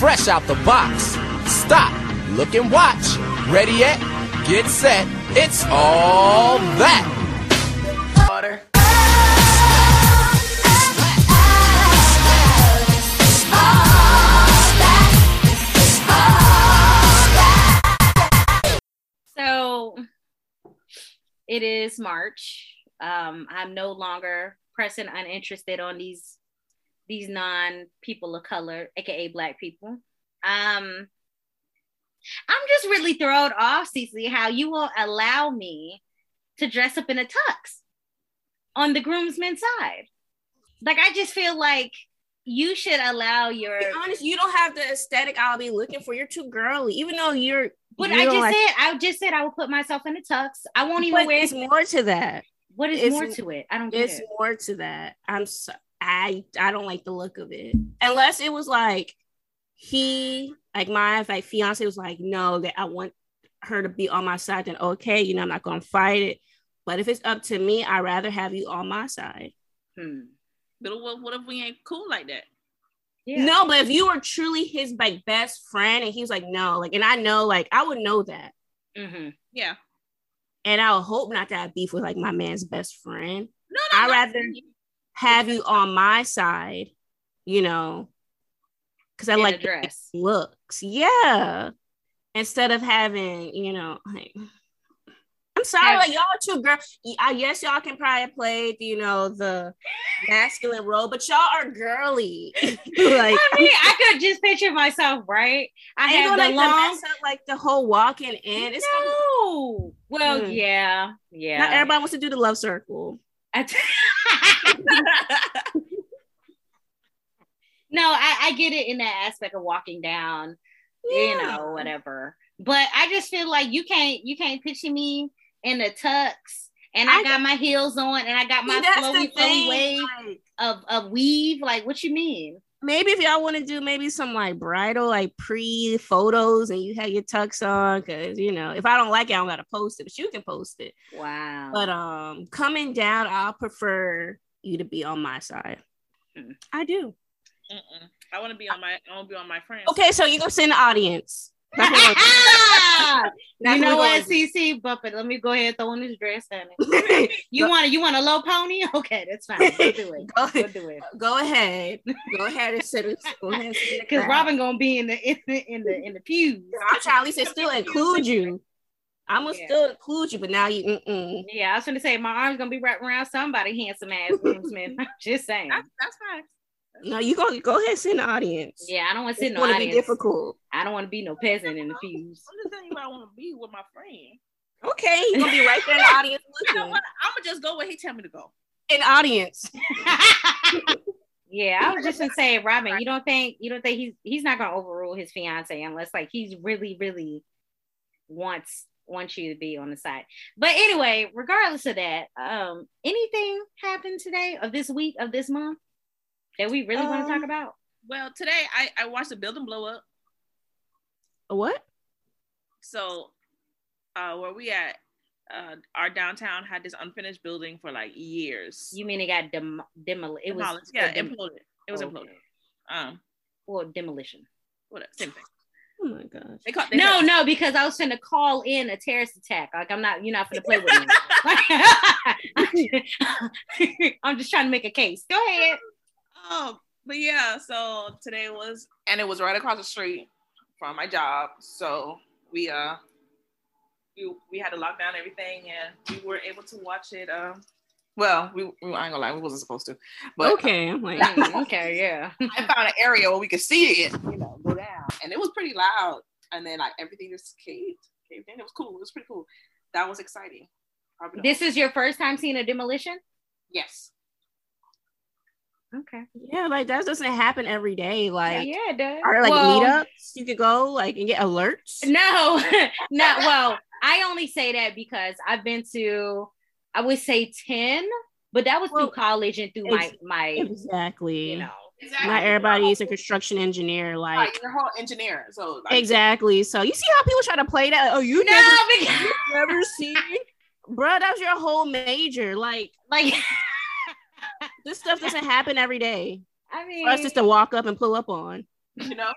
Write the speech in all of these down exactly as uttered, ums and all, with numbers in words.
fresh out the box. Stop, look and watch. Ready yet? Get set. It's all that. Water. So it is March. Um, I'm no longer pressing uninterested on these these non-people of color, aka Black people. Um, I'm just really thrown off, Cece, how you will allow me to dress up in a tux on the groomsmen's side. Like, I just feel like you should allow your... To be honest, you don't have the aesthetic I'll be looking for. You're too girly, even though you're... But you I just like... said, I just said I would put myself in a tux. I won't even but wear... It's more to that. What is it's, more to it? I don't get it's it. It's more to that. I'm so... I, I don't like the look of it. Unless it was like he... Like my like fiance was like, no, that I want her to be on my side, then okay, you know, I'm not gonna fight it. But if it's up to me, I'd rather have you on my side. Hmm. But what, what if we ain't cool like that? Yeah. No, but if you were truly his like best friend and he was like, no, like, and I know, like, I would know that. Mm-hmm. Yeah. And I would hope not to have beef with like my man's best friend. No, no, I'd no, rather no. have you on my side, you know. Because I in like dress. Looks. Yeah. Instead of having, you know, like, I'm sorry, like y'all two girls. I guess y'all can probably play, you know, the masculine role, but y'all are girly. Like, I mean, I could just picture myself, right? I have the like long, the up, like the whole walking in. It's no. Gonna... Well, mm. yeah, yeah. Not everybody wants to do the love circle. No, I, I get it in that aspect of walking down, yeah. you know, whatever. But I just feel like you can't you can't picture me in a tux, and I, I got my heels on, and I got my flowy flowy wave like, of, of weave. Like, what you mean? Maybe if y'all want to do maybe some like bridal, like pre photos, and you have your tux on, because you know, if I don't like it, I don't gotta post it, but you can post it. Wow. But um, coming down, I'll prefer you to be on my side. Mm. I do. Mm-mm. I want to be on my. I want to be on my friends. Okay, so you gonna sit in the audience. You know what, C C, but let me go ahead and throw on this dress. It. You want to? You want a low pony? Okay, that's fine. We'll do it. Go, we'll do it. Go ahead. Go ahead and sit. Because Robin gonna be in the in the in the, in the pews. I'm trying at least to still include you. I'm gonna yeah. still include you, but now you. Mm-mm. Yeah, I was gonna say my arm's gonna be wrapped around somebody handsome ass groomsman. I'm just saying. That's, that's fine. No, you go go ahead and sit in the audience. Yeah, I don't want to sit in the audience. It's going to be difficult. I don't want to be no peasant in the pews. I'm just telling you what I want to be with my friend. Okay, you're going to be right there in the audience listening. I'm going to just go where he tell me to go. In the audience. Yeah, I was just going to say, Robin, you don't think you don't think he's he's not going to overrule his fiance unless like he's really, really wants wants you to be on the side. But anyway, regardless of that, um, anything happened today of this week of this month? That we really um, want to talk about? Well, today I, I watched a building blow up. A what? So uh, where we at, uh, our downtown had this unfinished building for like years. You mean it got dem- demol- it demolished? Was, yeah, dem- imploded. It was oh, imploded. Um, Or demolition. What, same thing. Oh my gosh. They call, they no, call. no, because I was finna call in a terrorist attack. Like, I'm not, you're not finna play with me. I'm just trying to make a case. Go ahead. Oh, but yeah, so today was, and it was right across the street from my job, so we uh we, we had to lock down everything, and we were able to watch it. Um, uh, well, we, we I ain't gonna lie, we wasn't supposed to, but okay, I'm like, okay, yeah, I found an area where we could see it, you know, go down, and it was pretty loud, and then like everything just caved, caved in. It was cool, it was pretty cool. That was exciting. This is your first time seeing a demolition? Yes. Okay. Yeah, like that doesn't happen every day. Like, yeah, yeah it does. Are like well, meetups you could go like and get alerts? No, no. Well, I only say that because I've been to, I would say ten, but that was well, through college and through ex- my my exactly. You know, exactly. Not everybody's a construction engineer. Like, right, you're a whole engineer. So like, exactly. So you see how people try to play that? Like, oh, you no, never, because- you've never seen, bro. That's your whole major. Like, like. This stuff doesn't happen every day. I mean, for us just to walk up and pull up on. You know,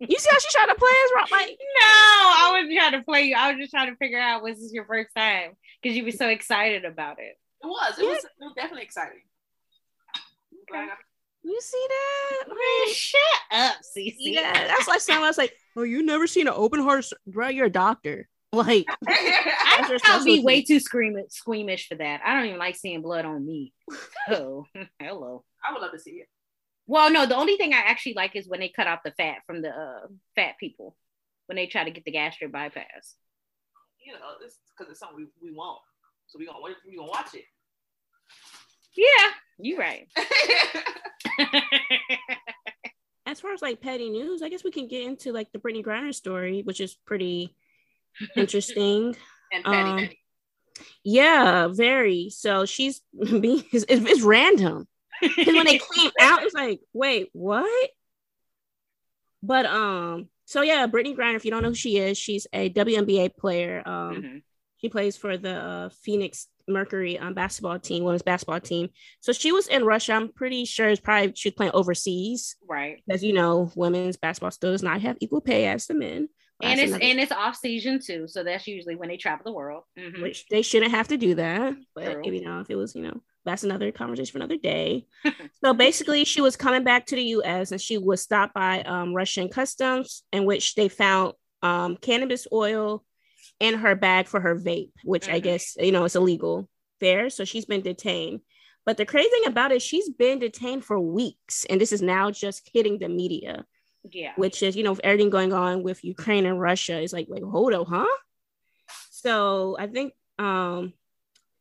You see how she's trying to play us, right? Like, no, I wasn't trying to play you. I was just trying to figure out, was this your first time? Because you were so excited about it. It was. It, yeah. was, it was definitely exciting. Okay. Right. You see that? Man, shut up, Cece. Yeah, that's like someone's like, oh, you never seen an open heart, bro, you're a doctor. Like, I I'll be way too squeamish, squeamish for that. I don't even like seeing blood on me. Oh, hello. I would love to see it. Well, no, the only thing I actually like is when they cut off the fat from the uh, fat people when they try to get the gastric bypass. You know, it's because it's something we, we want, so we gonna we gonna watch it. Yeah, you're right. As far as like petty news, I guess we can get into like the Brittney Griner story, which is pretty interesting. And petty. Um, yeah, very. So she's being it's, it's random. Because when they came out, it was like, wait, what? But um, so yeah, Brittney Griner, if you don't know who she is, she's a W N B A player. Um, mm-hmm. She plays for the uh, Phoenix Mercury um, basketball team, women's basketball team. So she was in Russia. I'm pretty sure it's probably she was playing overseas. Right. Because, you know, women's basketball still does not have equal pay as the men. And it's another. And it's off season too. So that's usually when they travel the world. Mm-hmm. Which they shouldn't have to do that. But, you know, if it was, you know. That's another conversation for another day. So basically, she was coming back to the U S and she was stopped by um, Russian customs, in which they found um, cannabis oil in her bag for her vape, which mm-hmm. I guess, you know, it's illegal there. So she's been detained. But the crazy thing about it, she's been detained for weeks. And this is now just hitting the media. Yeah. Which is, you know, everything going on with Ukraine and Russia. It's like, wait, hold up, huh? So I think... Um,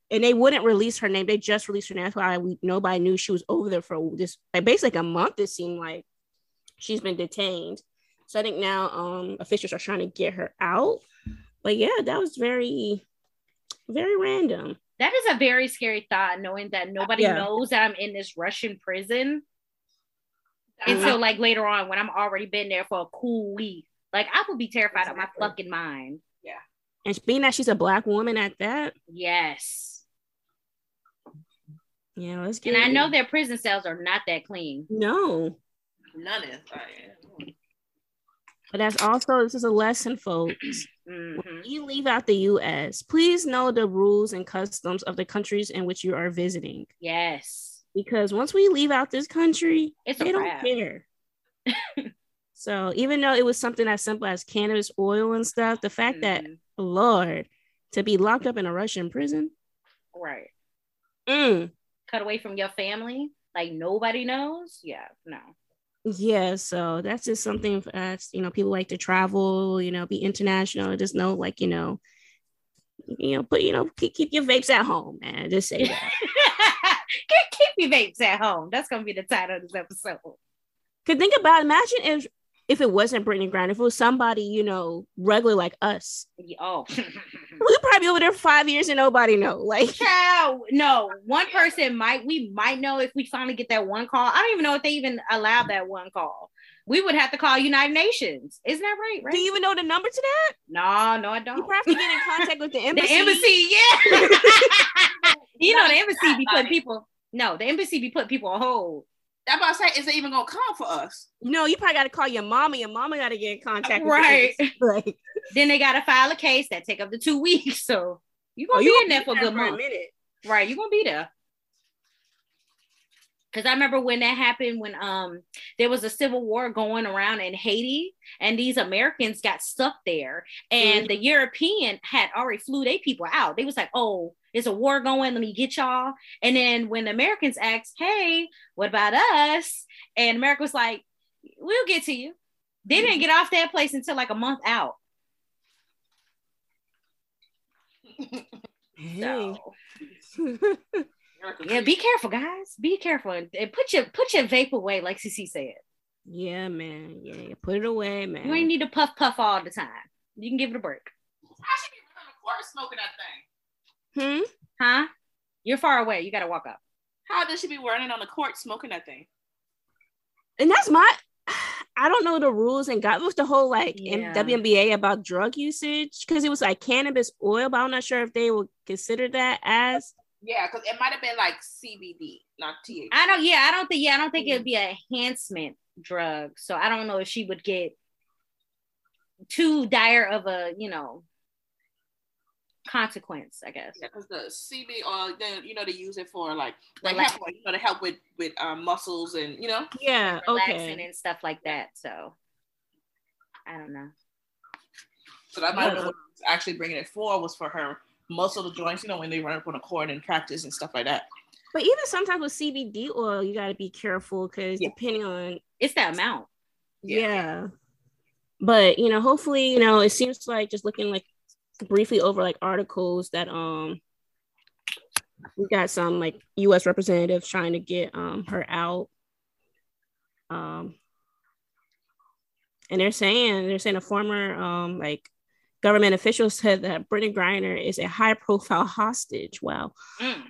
And they wouldn't release her name. They just released her name. That's why we, nobody knew she was over there for this, like basically like a month. It seemed like she's been detained. So I think now um, officials are trying to get her out. But yeah, that was very, very random. That is a very scary thought, knowing that nobody yeah. knows that I'm in this Russian prison until mm-hmm. like later on when I'm already been there for a cool week. Like I would be terrified exactly. out of my fucking mind. Yeah. And being that she's a black woman at that. Yes. Yeah, let's get. And I know their prison cells are not that clean. No, none is. But that's also this is a lesson, folks. Mm-hmm. When you leave out the U S, please know the rules and customs of the countries in which you are visiting. Yes, because once we leave out this country, it's they don't care. So even though it was something as simple as cannabis oil and stuff, the fact mm-hmm. that Lord to be locked up in a Russian prison, right? Mm. Cut away from your family, like nobody knows. Yeah, no. Yeah, so that's just something for us. You know, people like to travel. You know, be international. Just know, like you know, you know, but you know, keep, keep your vapes at home, man. Just say that. Keep your vapes at home. That's gonna be the title of this episode. Cause think about, imagine if if it wasn't Brittney Griner, if it was somebody you know regular like us. Oh. We'll probably be over there for five years and nobody know. Like, Child, no, one person might, we might know if we finally get that one call. I don't even know if they even allow that one call. We would have to call United Nations. Isn't that right? right? Do you even know the number to that? No, no, I don't. You probably get in contact with the embassy. The embassy, yeah. You know, the embassy be putting people, no, the embassy be putting people on hold. That's what I say. Is it even gonna come for us? No, you probably gotta call your mama. Your mama gotta get in contact with right. Right. Then they gotta file a case that take up to two weeks. So you're gonna oh, be you in there be for there a good for month. A minute. Right, you're gonna be there. Because I remember when that happened, when um there was a civil war going around in Haiti, and these Americans got stuck there, and mm-hmm. the European had already flew their people out. They was like, oh. It's a war going, let me get y'all. And then when the Americans asked, hey, what about us? And America was like, we'll get to you. They didn't get off that place until like a month out. So. Yeah, be careful, guys. Be careful. And put your put your vape away, like C C said. Yeah, man. Yeah, put it away, man. You ain't need to puff puff all the time. You can give it a break. I should be running the court smoking that thing. Hmm? Huh? You're far away. You gotta walk up. How does she be running on the court smoking that thing? And that's my I don't know the rules and God. It was the whole like yeah. W N B A about drug usage because it was like cannabis oil, but I'm not sure if they would consider that as yeah, because it might have been like C B D, not T H C. I don't yeah, I don't think yeah, I don't think mm-hmm. it'd be an enhancement drug. So I don't know if she would get too dire of a, you know, consequence, I guess. Yeah, because the C B oil, then you know they use it for like, like help, you know, to help with with um, muscles and you know. Yeah. Relaxing okay. And stuff like that. So I don't know. So that might yeah. be actually bringing it for was for her muscle joints, you know, when they run up on a court and practice and stuff like that. But even sometimes with C B D oil, you got to be careful because yeah. depending on it's that amount. Yeah. yeah. But you know, hopefully, you know, it seems like just looking like. briefly over like articles that um we got some like U S representatives trying to get um her out um and they're saying they're saying a former um like government official said that Brittney Griner is a high profile hostage. Wow. Mm.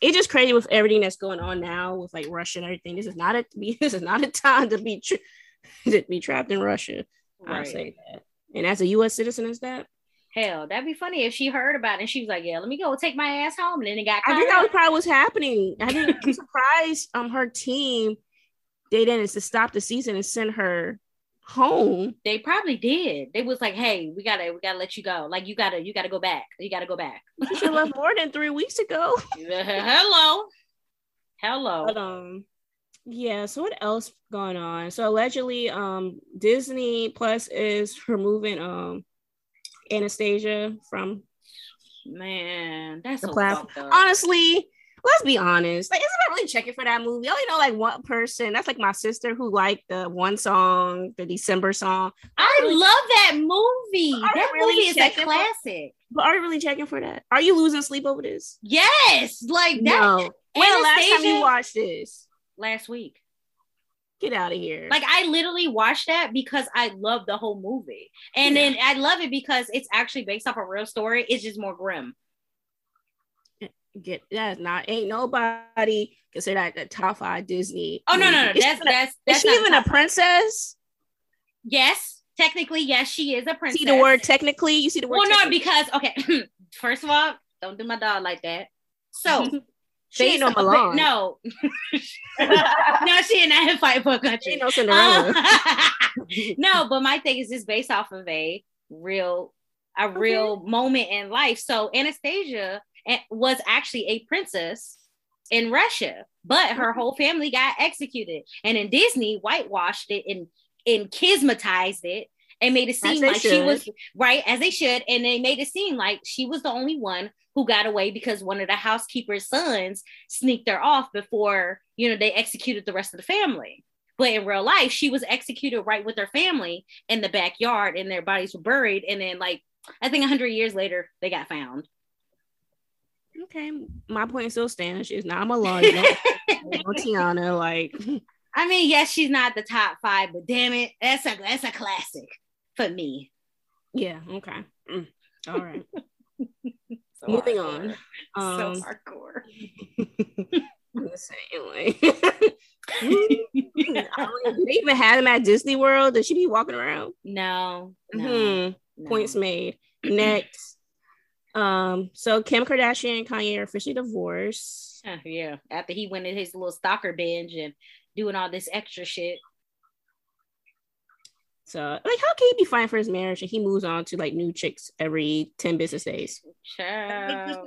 It's just crazy with everything that's going on now with like Russia and everything. This is not a this is not a time to be tra- to be trapped in Russia. Right. I'll say that. And as a U S citizen, is that? Hell, that'd be funny if she heard about it and she was like, yeah, let me go take my ass home. And then it got caught. I think that was probably what's happening. I think I'm surprised um her team they didn't to stop the season and send her home. They probably did. They was like, hey, we gotta we gotta let you go. Like you gotta you gotta go back. You gotta go back. You should have left more than three weeks ago. Hello. Hello. But, um yeah, so what else going on? So allegedly, um Disney Plus is removing um Anastasia from man that's the platform. Honestly, let's be honest, like isn't really checking for that movie. I only know like one person, that's like my sister who liked the one song, the December song. I really, love that movie. That really movie is a classic for, but are you really checking for that? Are you losing sleep over this? Yes, like that. No. When the last time you watched this? Last week. Get out of here. Like I literally watched that because I love the whole movie. And yeah. then I love it because it's actually based off a real story. It's just more grim. Get that's not ain't nobody consider that the top five Disney. Oh movie. no, no, no. Is that's she, that's that's is she even a princess? Yes, technically, yes, she is a princess. See the word technically? You see the word well technically? No, because okay, first of all, don't do my dog like that. So She ain't no Milan. No. No, she ain't not fight for a country. She ain't no Cinderella. Um, no, but my thing is just based off of a real, a okay. real moment in life. So Anastasia was actually a princess in Russia, but her whole family got executed. And in Disney, whitewashed it and, and kismatized it and made it seem like should. she was, right, as they should. And they made it seem like she was the only one who got away because one of the housekeeper's sons sneaked her off before, you know, they executed the rest of the family. But in real life, she was executed right with her family in the backyard and their bodies were buried. And then like, I think one hundred years later, they got found. Okay. My point still stands. She's not Melania, no Tiana. Like, I mean, yes, she's not the top five, but damn it. That's a, that's a classic for me. Yeah. Okay. Mm. All right. So moving hardcore. on, um, so hardcore. Anyway, do they even have them at Disney World? Does she be walking around? No. Mm-hmm. no. Points made. Next, um, so Kim Kardashian and Kanye are officially divorced. Oh, yeah, after he went in his little stalker binge and doing all this extra shit. So, like, how can he be fine for his marriage and he moves on to, like, new chicks every ten business days? Child.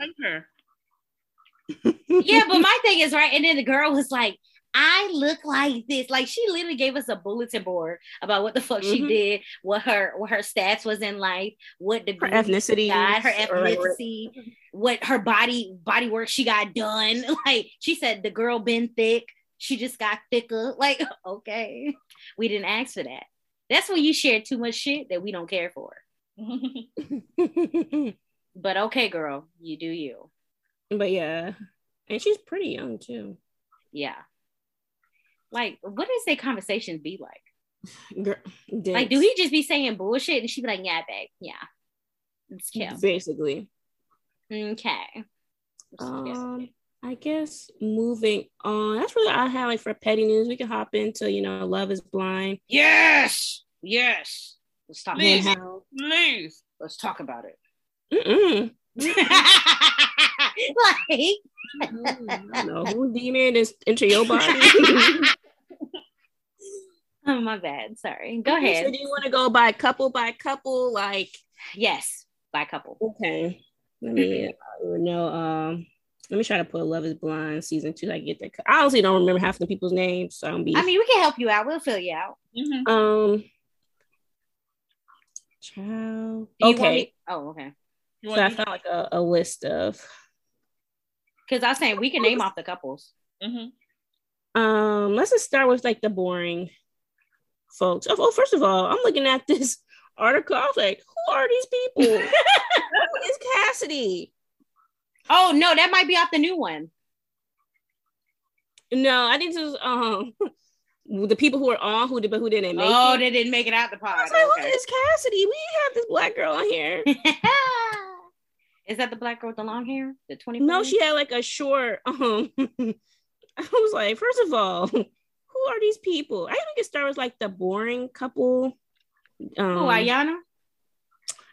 Yeah, but my thing is, right, and then the girl was like, I look like this. Like, she literally gave us a bulletin board about what the fuck mm-hmm. she did, what her what her stats was in life, what degree her ethnicity, got, her ethnicity, or... what her body, body work she got done. Like, she said the girl been thick. She just got thicker. Like, okay. We didn't ask for that. That's when you share too much shit that we don't care for. But okay, girl, you do you. But yeah, and she's pretty young too. Yeah. Like, what does their conversations be like? Girl, like, do he just be saying bullshit and she be like, yeah, babe, yeah. It's kill. Basically. Okay. Um, I guess moving on. That's really all I have like for petty news. We can hop into, you know, Love is Blind. Yes. Yes. Let's talk Please. about it. Please. Let's talk about it. Mm-mm. Like I don't know who demon is into your body. Oh, my bad. Sorry. Go okay, ahead. So do you want to go by couple by couple? Like, yes, by couple. Okay. Let me know. Um, let me try to put Love is Blind season two. I get that. I honestly don't remember half the people's names, so I don't be. I mean, we can help you out. We'll fill you out. Mm-hmm. Um. Child. Okay. Me- oh, okay. You so I found like a, a list of. Because I was saying we can name off the couples. Mm-hmm. Um. Let's just start with like the boring folks. Oh, well, first of all, I'm looking at this article. I was like, who are these people? Who is Cassidy? Oh no, that might be off the new one. No, I think it was um the people who are on who did but who didn't make oh, it. Oh, they didn't make it out the pod. I was like, okay. Who is Cassidy? We have this black girl on here. Is that the black girl with the long hair? The twenty? No, she had like a short. Um, I was like, first of all, who are these people? I think it started with like the boring couple. Um, oh, Ayana.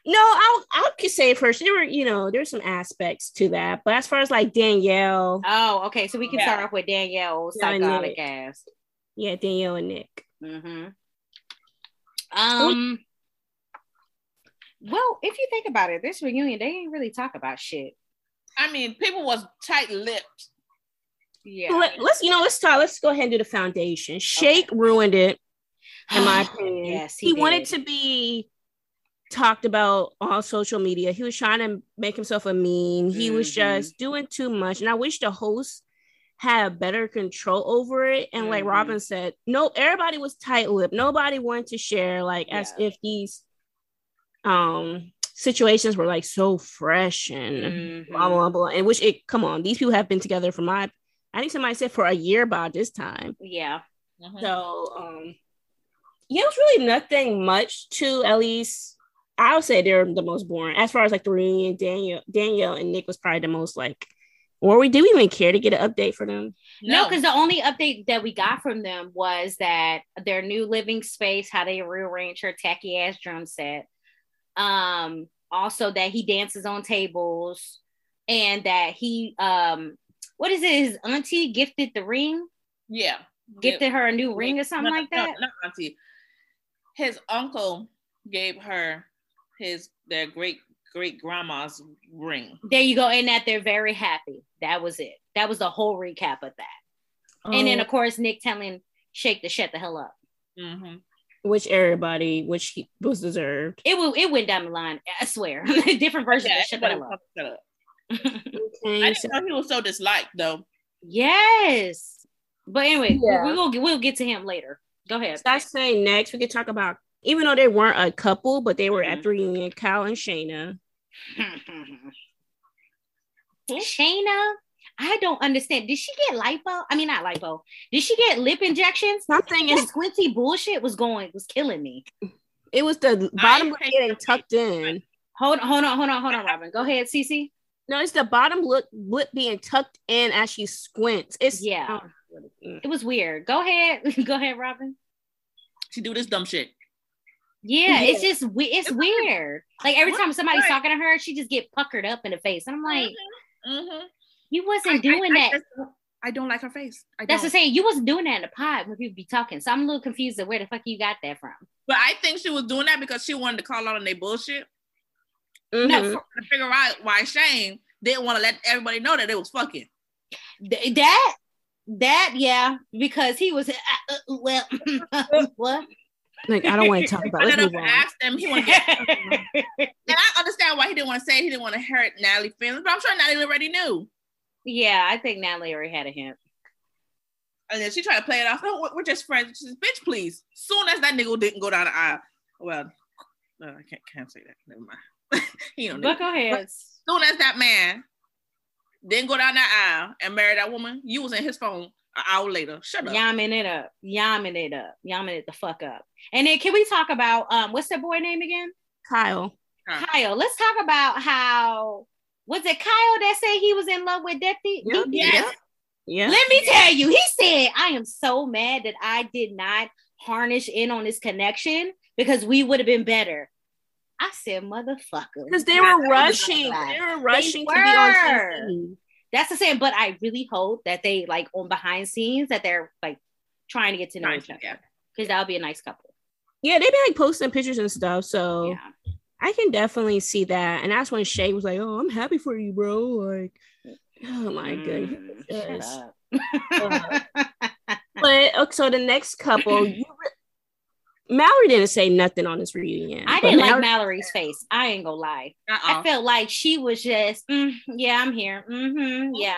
No, I'll I'll say it first. There were, you know, there's some aspects to that, but as far as like Danielle. Oh, okay. So we can yeah. start off with Danielle, psychotic ass. Yeah, Danielle and Nick. Mm-hmm. Um. Well, if you think about it, this reunion they ain't really talk about shit. I mean, people was tight-lipped. Yeah. Let, let's you know let's talk. Let's go ahead and do the foundation. Shake okay. ruined it, in my opinion. Yes, he, he wanted to be. Talked about on social media. He was trying to make himself a meme. He mm-hmm. was just doing too much. And I wish the host had better control over it. And mm-hmm. like Robin said, no, everybody was tight-lipped. Nobody wanted to share, like yeah. as if these um situations were like so fresh and mm-hmm. blah, blah, blah. And which it, come on, these people have been together for my, I think somebody said for a year by this time. Yeah. Mm-hmm. So, um yeah, it was really nothing much to at least I would say they're the most boring. As far as like the reunion, Daniel, Danielle and Nick was probably the most like, or we do we even care to get an update for them? No, because no, the only update that we got from them was that their new living space, how they rearranged her tacky ass drum set. Um, also that he dances on tables and that he, um, what is it? His auntie gifted the ring? Yeah. Gifted yeah. her a new ring or something no, like that? No, not auntie. His uncle gave her his their great great grandma's ring. There you go. And that they're very happy. That was it. That was the whole recap of that. Um, and then of course Nick telling Shake to shut the hell up, mm-hmm. which everybody, which he was deserved. It will. It went down the line. I swear, different versions yeah, of shut the hell up. Shut up. Okay, I didn't so. know he was so disliked though. Yes, but anyway, yeah. we, we will we'll get to him later. Go ahead. So I say next we can talk about. Even though they weren't a couple, but they were mm-hmm. at the reunion, Kyle and Shayna. Shayna, I don't understand. Did she get lipo? I mean, not lipo. Did she get lip injections? Something is squinty bullshit was going, was killing me. It was the bottom lip getting tucked in. Hold on, hold on, hold on, hold on, Robin. Go ahead, Cece. No, it's the bottom lip, lip being tucked in as she squints. It's yeah. Oh. It was weird. Go ahead, go ahead, Robin. She do this dumb shit. Yeah, yeah, it's just it's, it's weird. Like every time somebody's right. talking to her, she just get puckered up in the face, and I'm like, mm-hmm. "You wasn't I, doing I, I, that." I, just, I don't like her face. I That's don't. What I'm saying. You wasn't doing that in the pod when people be talking, so I'm a little confused at where the fuck you got that from. But I think she was doing that because she wanted to call out on their bullshit. Mm-hmm. No, to figure out why Shane didn't want to let everybody know that they was fucking. Th- that that yeah, because he was uh, uh, well, what. Like, I don't want to talk about it. I asked him. He wanted to and I understand why he didn't want to say it. He didn't want to hurt Natalie's feelings, but I'm sure Natalie already knew. Yeah, I think Natalie already had a hint. And then she tried to play it off. Oh, we're just friends. She says, bitch, please. Soon as that nigga didn't go down the aisle. Well, no, I can't, can't say that. Never mind. You don't know. But go ahead. Soon as that man didn't go down that aisle and marry that woman, you was in his phone. An hour later, shut up. Yamming it up. Yamming it up. Yamming it the fuck up. And then can we talk about, um, what's that boy name again? Kyle. Kyle. Kyle. Let's talk about how, was it Kyle that said he was in love with Death? Yep. Yes. Yep. Let me tell you, he said, I am so mad that I did not harness in on this connection because we would have been better. I said, motherfucker. Because they, they were rushing. They were rushing to be on T V. That's the same, but I really hope that they like on behind scenes that they're like trying to get to know each other. because that would be a nice couple. Yeah, they've been like posting pictures and stuff, so yeah. I can definitely see that. And that's when Shay was like, "Oh, I'm happy for you, bro." Like, oh my mm, goodness. Yes. uh, but okay, so the next couple, you re- Mallory didn't say nothing on this reunion. I didn't Mallory- like Mallory's face. I ain't gonna lie. Uh-uh. I felt like she was just, mm, yeah, I'm here. Mm-hmm, yeah.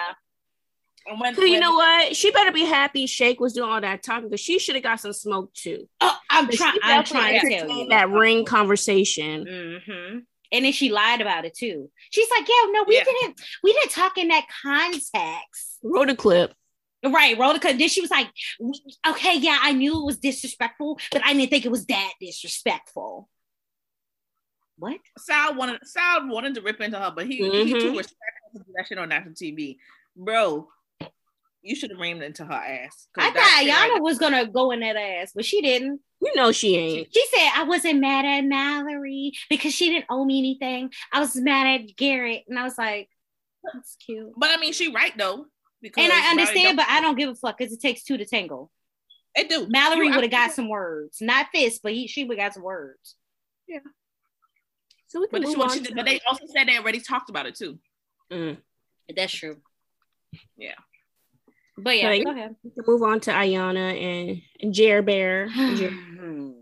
And when, so you when, know what? She better be happy Shake was doing all that talking, because she should have got some smoke too. Oh, I'm trying. I'm trying to tell you that ring conversation. Mm-hmm. And then she lied about it too. She's like, "Yeah, no, we yeah. didn't. We didn't talk in that context." Wrote a clip. Right, roll the cut. Then she was like, "Okay, yeah, I knew it was disrespectful, but I didn't think it was that disrespectful." What? Sal wanted Sal wanted to rip into her, but he mm-hmm. he too was trying to do that shit on national T V, bro. You should have rammed into her ass. I thought Ayanna right was gonna go in that ass, but she didn't. You know she ain't. She said, "I wasn't mad at Mallory because she didn't owe me anything. I was mad at Garrett," and I was like, "That's cute." But I mean, she right though. Because and I understand, but I don't give a fuck because it takes two to tango. It do. Mallory would have got some words, not this, but he, she would have got some words. Yeah. So we can but, move she, to- but they also said they already talked about it too. Mm. That's true. Yeah. But yeah, like, go ahead. We can move on to Ayanna and Jer Bear. Jer- mm-mm,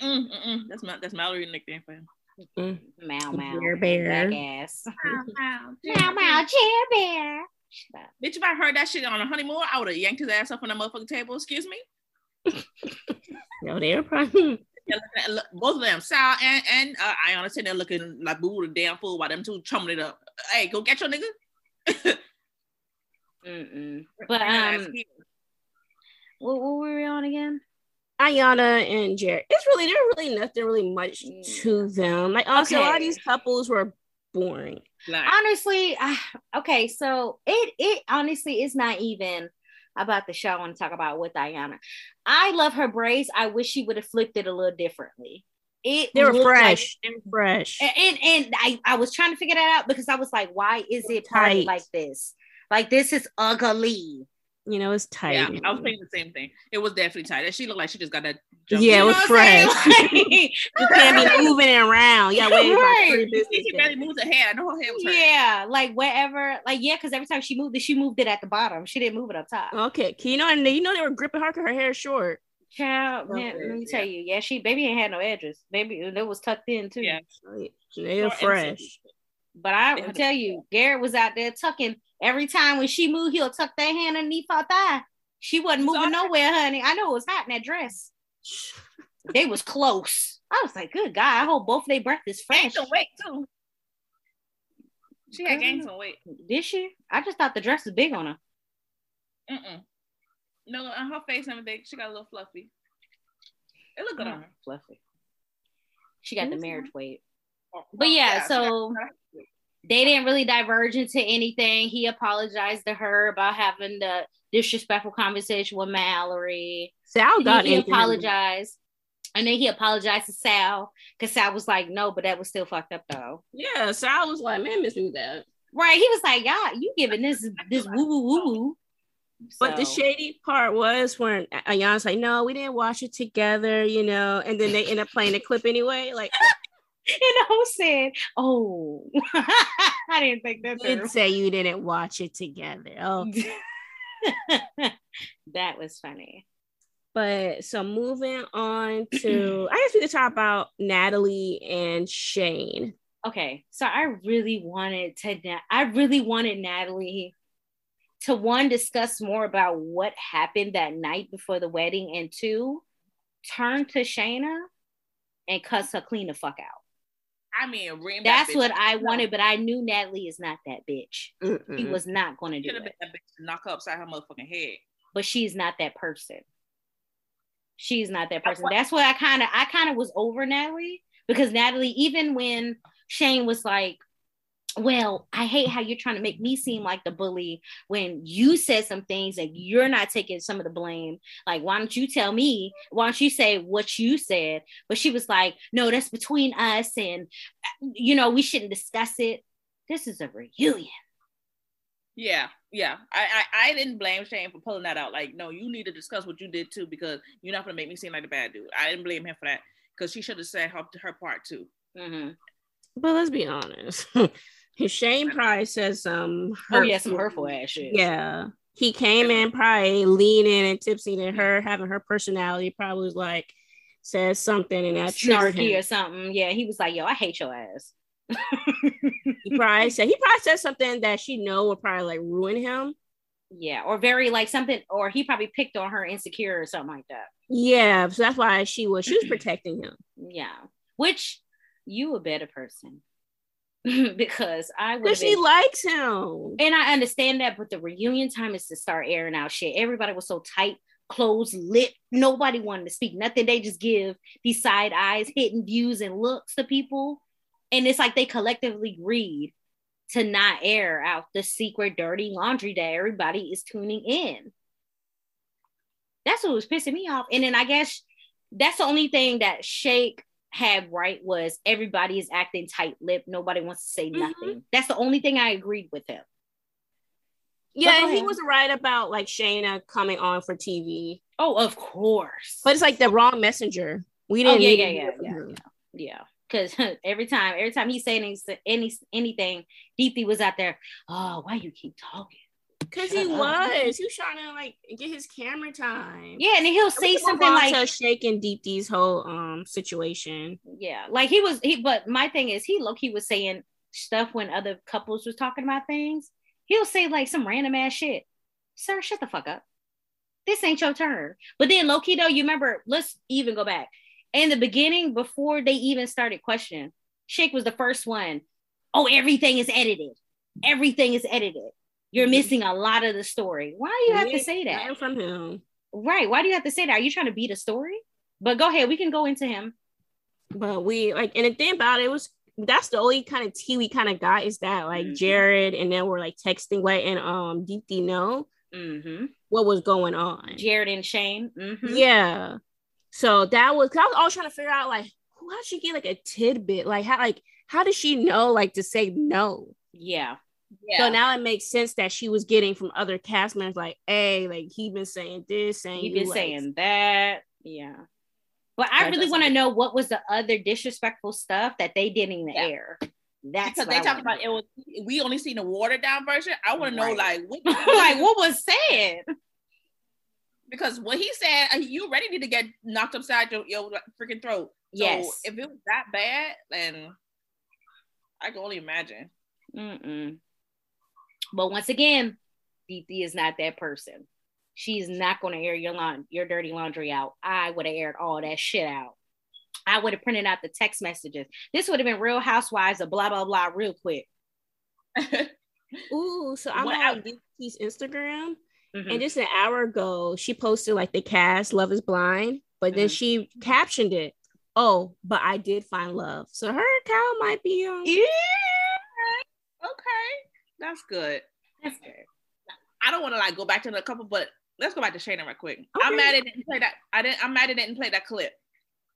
mm-mm. That's my that's Mallory's nickname for him. Mm-mm. Mal Mal. Jer Bear. Ass. Mal Mal. Mal Mal. Jer Bear. Stop. Bitch, if I heard that shit on a honeymoon, I would have yanked his ass up on that motherfucking table. Excuse me. No, they're probably both of them, Sal and and uh, Ayanna, sitting there looking like boo the damn fool while them two chumming it up. Hey, go get your nigga. Mm-mm. But um, what, what were we on again? Ayanna and Jared. It's really there's really nothing really much to them. Like also, okay. A lot of these couples were boring. Like, honestly, I, okay, so it it honestly is not even about the show I want to talk about with Ayanna. I love her braids. I wish she would have flipped it a little differently. It they were fresh. Like, they were fresh. And and, and I, I was trying to figure that out because I was like, why is it party like this? Like, this is ugly. You know, it's tight. Yeah, I was thinking the same thing. It was definitely tight. And she looked like she just got that jump. Yeah, it was fresh. Like, you can't be moving it around. Yeah, wait. Right. She barely moved her hair. I know her hair was hurting. Yeah, like, whatever. Like, yeah, because every time she moved it, she moved it at the bottom. She didn't move it up top. Okay. You know, and you know they were gripping her because her hair is short. Child, man, let me yeah. tell you. Yeah, she, baby ain't had no edges. Baby, it was tucked in, too. Yeah. They were fresh. But I will tell you, Garrett was out there tucking. Every time when she moved, he'll tuck that hand underneath her thigh. She wasn't moving nowhere, honey. I know it was hot in that dress. They was close. I was like, good God, I hope both of their breath is fresh. Gained some weight, too. She had gained some weight. Did she? I just thought the dress was big on her. Mm-mm. No, on her face and everything, she got a little fluffy. It looked good mm-hmm. on her. Fluffy. She got the marriage weight. But yeah, so... they didn't really diverge into anything. He apologized to her about having the disrespectful conversation with Mallory. Sal got it. He apologized. And then he apologized to Sal because Sal was like, no, but that was still fucked up though. Yeah, Sal was like, man, miss me that. Right. He was like, y'all, you giving this this woo-woo-woo. But so. The shady part was when Ayanna's like, no, we didn't watch it together, you know, and then they end up playing a clip anyway. Like, and I said, "Oh, I didn't think that." You did say you didn't watch it together. Oh, that was funny. But so moving on to, I guess we could talk about Natalie and Shane. Okay, so I really wanted to. I really wanted Natalie to one discuss more about what happened that night before the wedding, and two, turn to Shayna and cuss her clean the fuck out. I mean, that's what I wanted, but I knew Natalie is not that bitch. Mm-mm. She was not going to do it. That bitch to knock her upside her motherfucking head. But she's not that person. She's not that person. That's why I kind of, I kind of was over Natalie because Natalie, even when Shane was like, "Well, I hate how you're trying to make me seem like the bully when you said some things that you're not taking some of the blame. Like, why don't you tell me? Why don't you say what you said?" But she was like, "No, that's between us and, you know, we shouldn't discuss it." This is a reunion. Yeah, yeah. I, I, I didn't blame Shane for pulling that out. Like, no, you need to discuss what you did too, because you're not going to make me seem like the bad dude. I didn't blame him for that, because she should have said her, her part too. Mm-hmm. But let's be honest. Shane probably says some hurtful, oh yeah, some hurtful ass shit. Yeah. He came in probably leaning and tipsy to her, having her personality, probably was like, says something and that snarky or something. Yeah, he was like, yo, I hate your ass. he probably said he probably said something that she know would probably like ruin him. Yeah, or very like something, or he probably picked on her insecure or something like that. Yeah, so that's why she was she was protecting him. Yeah, which you a better person. Because I would. Because she been, likes him, and I understand that. But the reunion time is to start airing out shit. Everybody was so tight, closed, lit. Nobody wanted to speak nothing. They just give these side eyes, hitting views and looks to people, and it's like they collectively agreed to not air out the secret, dirty laundry that everybody is tuning in. That's what was pissing me off. And then I guess that's the only thing that Shake had right, was everybody is acting tight-lipped, nobody wants to say mm-hmm. nothing. That's the only thing I agreed with him. Yeah, and he was right about like Shayna coming on for T V. Oh, of course. But it's like the wrong messenger. We didn't. Oh, yeah, yeah, yeah, yeah, yeah, yeah. Because every time, every time he said any, any anything, Deepy was out there. Oh, why you keep talking? Because he up. was. He was trying to like get his camera time. Yeah, and then he'll say something like shaking Deepy's whole um situation. Yeah, like he was. He but my thing is, he low key was saying stuff when other couples was talking about things. He'll say like some random ass shit. Sir, shut the fuck up. This ain't your turn. But then low key though, you remember? Let's even go back. In the beginning, before they even started questioning, Shake was the first one. Oh, everything is edited. Everything is edited. You're missing a lot of the story. Why do you have to say that? From him. Right. Why do you have to say that? Are you trying to beat a story? But go ahead. We can go into him. But we like, and the thing about it was, that's the only kind of tea we kind of got, is that like mm-hmm. Jared and then we're like texting, like, and um, Deepti know mm-hmm. what was going on. Jared and Shane. Mm-hmm. Yeah. So that was, cause I was always trying to figure out like, how did she get like a tidbit? Like how, like, how does she know like to say no? Yeah. Yeah. So now it makes sense that she was getting from other cast members like, hey, like he been saying this, saying he been like, saying that. Yeah. But I that really want to know what was the other disrespectful stuff that they did in the yeah. air. That's because they talked about it was, we only seen the watered down version. I want right. to know like what, like what was said. Because what he said, you already need to get knocked upside your, your freaking throat. So yes. If it was that bad, then I can only imagine. Mm-mm. But once again, Deepti is not that person. She's not going to air your lawn, your dirty laundry out. I would have aired all that shit out. I would have printed out the text messages. This would have been Real Housewives of blah, blah, blah real quick. Ooh, so I'm wow. on Deepti's Instagram. Mm-hmm. And just an hour ago, she posted like the cast, Love is Blind. But mm-hmm. then she captioned it. Oh, but I did find love. So her account might be on. Yeah. Okay. That's good. That's good. I don't want to like go back to another couple, but let's go back to Shayna right quick. Okay. I'm mad it didn't play that. I didn't. I'm mad it didn't play that clip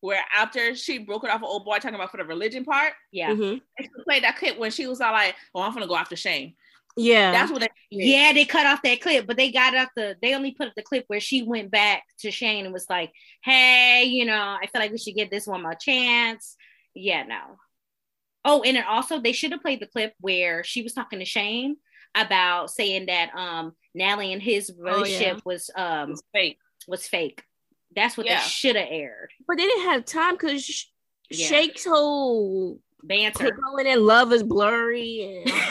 where after she broke it off an old boy talking about for the religion part. Yeah. Mm-hmm. And she played that clip when she was all like, "Oh, I'm gonna go after Shane." Yeah. That's what. They yeah, they cut off that clip, but they got up the. They only put up the clip where she went back to Shane and was like, "Hey, you know, I feel like we should give this one more chance." Yeah. No. Oh, and then also they should have played the clip where she was talking to Shane about saying that um Nally and his relationship oh, yeah. was um was fake. Was fake. That's what yeah. they should have aired. But they didn't have time because sh- yeah. Shake's whole banter going in love is blurry. And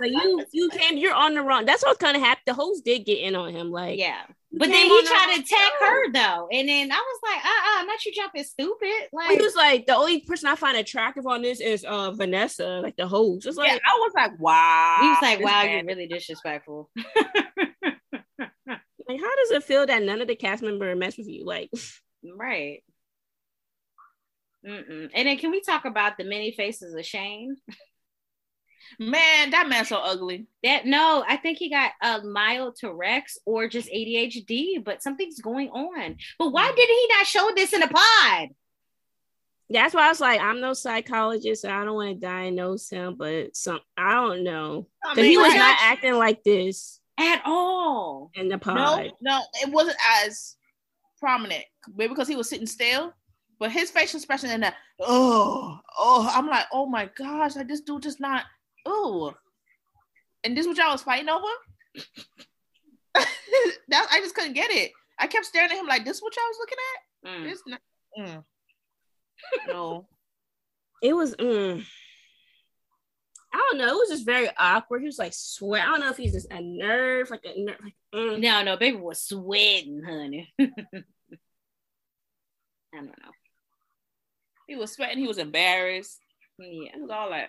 so you you came you're on the wrong. That's what kind of happened. The host did get in on him, like yeah. But then he tried to attack her though, and then I was like, "Uh, uh, not you jumping, stupid!" Like he was like, "The only person I find attractive on this is uh Vanessa, like the host." It's like yeah, I was like, "Wow." He was like, "Wow, you're really disrespectful." Like, how does it feel that none of the cast members mess with you? Like, right? Mm-mm. And then can we talk about the many faces of Shane? Man, that man's so ugly. That no, I think he got a uh, mild Tourette's or just A D H D, but something's going on. But why did he not show this in the pod? That's why I was like, I'm no psychologist, so I don't want to diagnose him, but some I don't know. Because I mean, he was right. not acting like this at all in the pod. No, no, it wasn't as prominent. Maybe because he was sitting still, but his facial expression and that, oh, oh, I'm like, oh my gosh, like this dude just not, oh. And this is what y'all was fighting over? that I just couldn't get it. I kept staring at him like, this is what y'all was looking at? Mm. It's not. Mm. No, it was. Mm, I don't know. It was just very awkward. He was like sweat. I don't know if he's just a nerve, like a nerve. Like, mm. No, no, baby was sweating, honey. I don't know. He was sweating. He was embarrassed. Yeah, it was all like.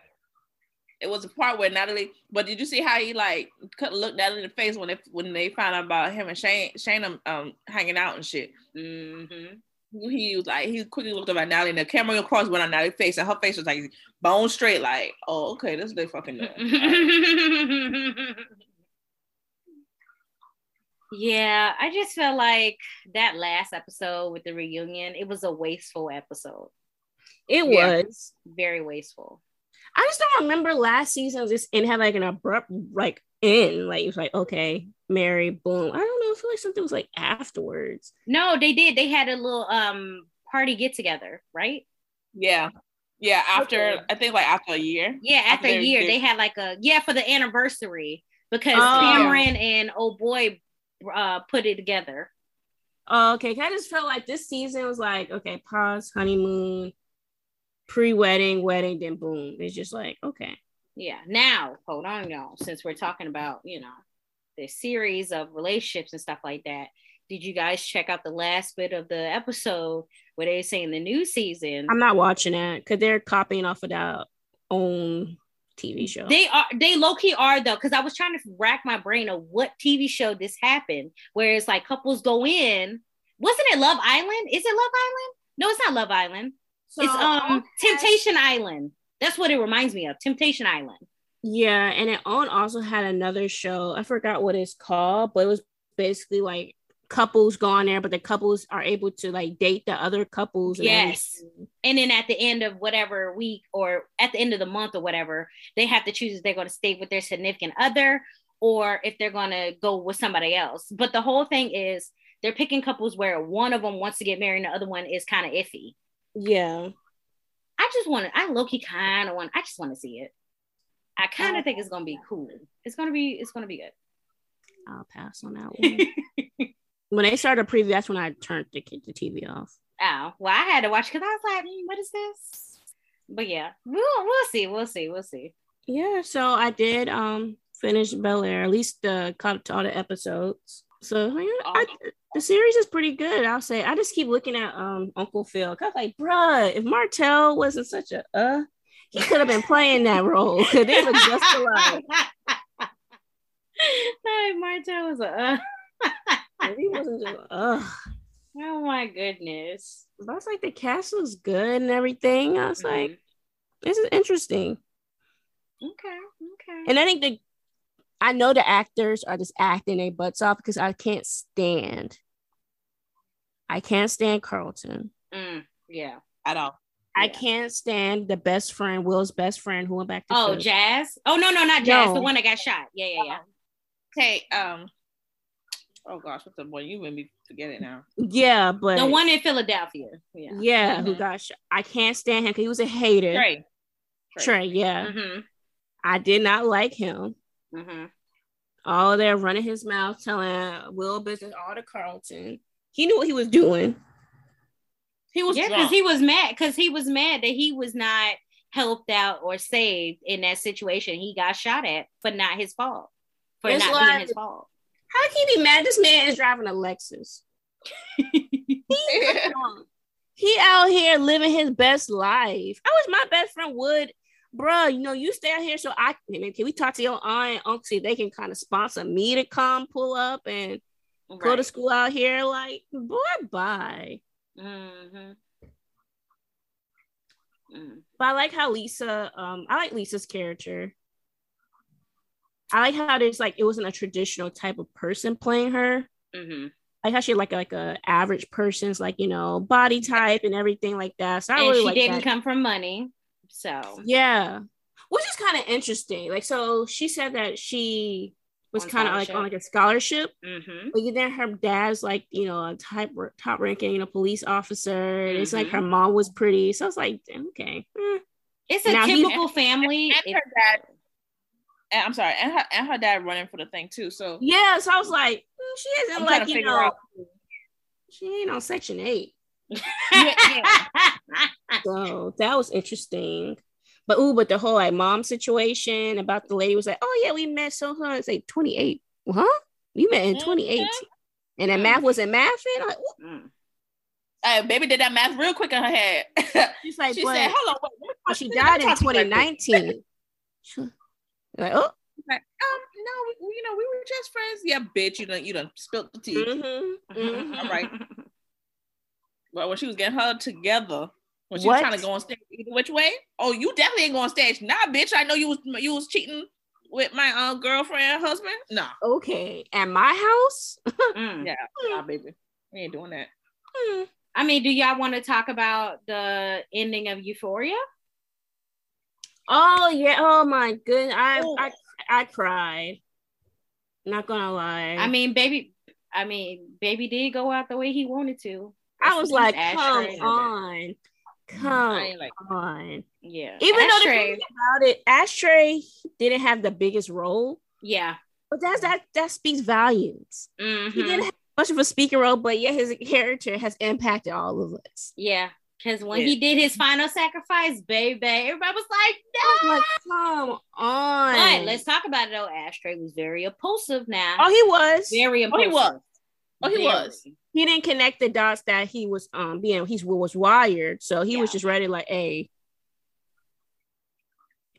It was a part where Natalie. But did you see how he like couldn't look Natalie in the face when they when they found out about him and Shane Shane um hanging out and shit. Mm-hmm. He was like, he quickly looked up at Natalie, and the camera across went on Natalie's face, and her face was like bone straight, like, oh, okay, this is they fucking doing. Yeah, I just felt like that last episode with the reunion, it was a wasteful episode. It yeah. was very wasteful. I just don't remember last season just and had like an abrupt like end. Like it was like, okay, Mary, boom. I don't know. I feel like something was like afterwards. No, they did. They had a little um party get together, right? Yeah, yeah. After okay. I think like after a year. Yeah, after, after a year, they had like a yeah for the anniversary because oh. Cameron and old boy uh, put it together. Oh, okay, I just felt like this season was like okay, pause, honeymoon. Pre-wedding, wedding, then boom. It's just like, okay. Yeah. Now, hold on, y'all. Since we're talking about, you know, this series of relationships and stuff like that, did you guys check out the last bit of the episode where they were saying the new season? I'm not watching that because they're copying off of their own T V show. They are, they low-key are though, because I was trying to rack my brain of what T V show this happened, where it's like couples go in. Wasn't it Love Island? Is it Love Island? No, it's not Love Island. So, it's um Temptation has- Island. That's what it reminds me of. Temptation Island. Yeah, and it own also had another show. I forgot what it's called, but it was basically like couples go on there, but the couples are able to like date the other couples. And yes. Everything. And then at the end of whatever week or at the end of the month or whatever, they have to choose if they're going to stay with their significant other or if they're going to go with somebody else. But the whole thing is they're picking couples where one of them wants to get married and the other one is kind of iffy. Yeah, I just want to. I low key kind of want. I just want to see it. I kind of think it's gonna be cool. It's gonna be. It's gonna be good. I'll pass on that one. When they started preview, that's when I turned the the T V off. Oh well, I had to watch because I was like, mm, "What is this?" But yeah, we'll we'll see. We'll see. We'll see. Yeah. So I did um finish Bel-Air, at least the caught all the episodes. So yeah, I, the series is pretty good. I'll say I just keep looking at um Uncle Phil. I was like, bruh, if Martell wasn't such a uh, he could have been playing that role. They were just alike. No, Martell was a uh. He wasn't just a, uh. Oh my goodness. But I was like, the cast was good and everything. I was mm-hmm. like, this is interesting. Okay, okay. And I think the I know the actors are just acting their butts off because I can't stand. I can't stand Carlton. Mm, yeah, at all. I yeah. can't stand the best friend, Will's best friend, who went back to oh, church. Jazz. Oh no, no, not Jazz. No. The one that got shot. Yeah, yeah, yeah. Hey, um, oh gosh, what's the boy? You made me forget it now. Yeah, but the one in Philadelphia. Yeah, yeah, mm-hmm. who got shot. I can't stand him because he was a hater. Trey. Trey. Trey yeah, mm-hmm. I did not like him. Mm-hmm. All there running his mouth, telling Will business all to Carlton. He knew what he was doing. He was yeah, because he was mad because he was mad that he was not helped out or saved in that situation. He got shot at, but not his fault. For it's not like, being his fault. How can he be mad? This man is driving a Lexus. he, he out here living his best life. I wish my best friend would. Bruh, you know, you stay out here so I can, can we talk to your aunt and uncle see if they can kind of sponsor me to come pull up and right. go to school out here? Like, boy, bye. Mm-hmm. Mm. But I like how Lisa, um, I like Lisa's character. I like how there's like, it wasn't a traditional type of person playing her. Mm-hmm. like how she had like a, like a average person's like, you know, body type and everything like that. So I and really she like didn't that. come from money. So yeah, which is kind of interesting. Like, so she said that she was kind of like on like a scholarship, mm-hmm. but then her dad's like, you know, a type top ranking, you know, police officer. Mm-hmm. It's like her mom was pretty, so I was like, okay, eh. It's a now typical family. And her dad, and I'm sorry, and her and her dad running for the thing too. So yeah, so I was like, mm, she isn't I'm like you know, out. she ain't on Section Eight. yeah, yeah. So that was interesting. But ooh, but the whole like mom situation about the lady was like, oh yeah, we met so hard. It's like twenty-eight. Huh? We met in twenty-eight. And that math wasn't mathing. Like, mm. uh, baby did that math real quick in her head. She's like, she said, hold on, wait, oh, she died in twenty nineteen. Like, oh, like, um, no, you know, we were just friends. Yeah, bitch, you done you done spilt the tea. Mm-hmm. Mm-hmm. All right. Well, when she was getting her together. When she what? was trying to go on stage either which way. Oh, you definitely ain't going on stage. Nah, bitch. I know you was you was cheating with my um girlfriend, husband. Nah. Okay. At my house? mm, yeah. Nah, baby. We ain't doing that. Mm. I mean, do y'all want to talk about the ending of Euphoria? Oh yeah. Oh my goodness. I Ooh. I I cried. Not gonna lie. I mean, baby, I mean, baby did go out the way he wanted to. I was like, come on. Come like, on, yeah. Even Ashtray. though the thing about it, Ashtray didn't have the biggest role, yeah. But that's that that speaks volumes. Mm-hmm. He didn't have much of a speaking role, but yet his character has impacted all of us. Yeah, because when yeah. he did his final sacrifice, baby, everybody was like, "No, was like, come on." But let's talk about it though. Ashtray was very impulsive. Now, oh, he was very impulsive. Oh, he was. Oh, he very. was. He didn't connect the dots that he was um being he was wired, so he yeah. was just ready like, hey.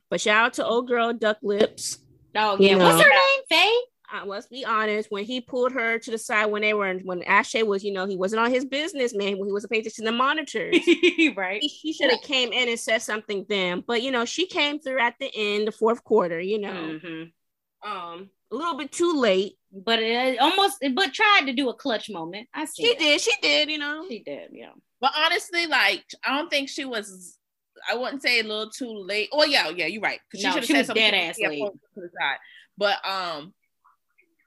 But shout out to old girl Duck Lips. Oh yeah, you know, what's her name? Faye. Uh, let's be honest. When he pulled her to the side, when they were in, when Ashay was, you know, he wasn't on his business, man. When he wasn't paying attention to the monitors, right? He, he should have yeah. came in and said something then. But you know, she came through at the end, the fourth quarter. You know, mm-hmm. um, a little bit too late. But it almost, but tried to do a clutch moment. I see. She that. did. She did. You know. She did. Yeah. But honestly, like I don't think she was. I wouldn't say a little too late. Oh yeah, yeah. You're right. Cause no, she, she was dead ass late. But um,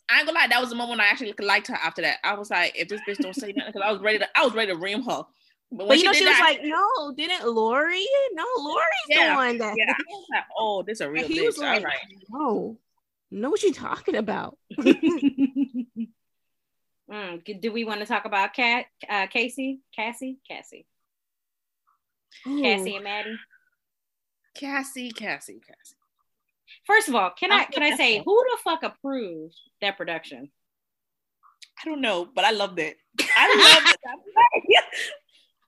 I ain't gonna lie. That was the moment when I actually liked her. After that, I was like, if this bitch don't say nothing, because I was ready to. I was ready to ream her. But, but you know, she was that, like, no, didn't Lori? No, Lori's yeah, the one that. Yeah. I was like, oh, this is a real. And he bitch. was like, right. no. know what you're talking about. mm, do we want to talk about Cat, uh, Casey, Cassie, Cassie, Ooh. Cassie and Maddie? Cassie, Cassie, Cassie. First of all, can I, I can I say who the fuck approved that production? I don't know, but I loved it. I loved that play.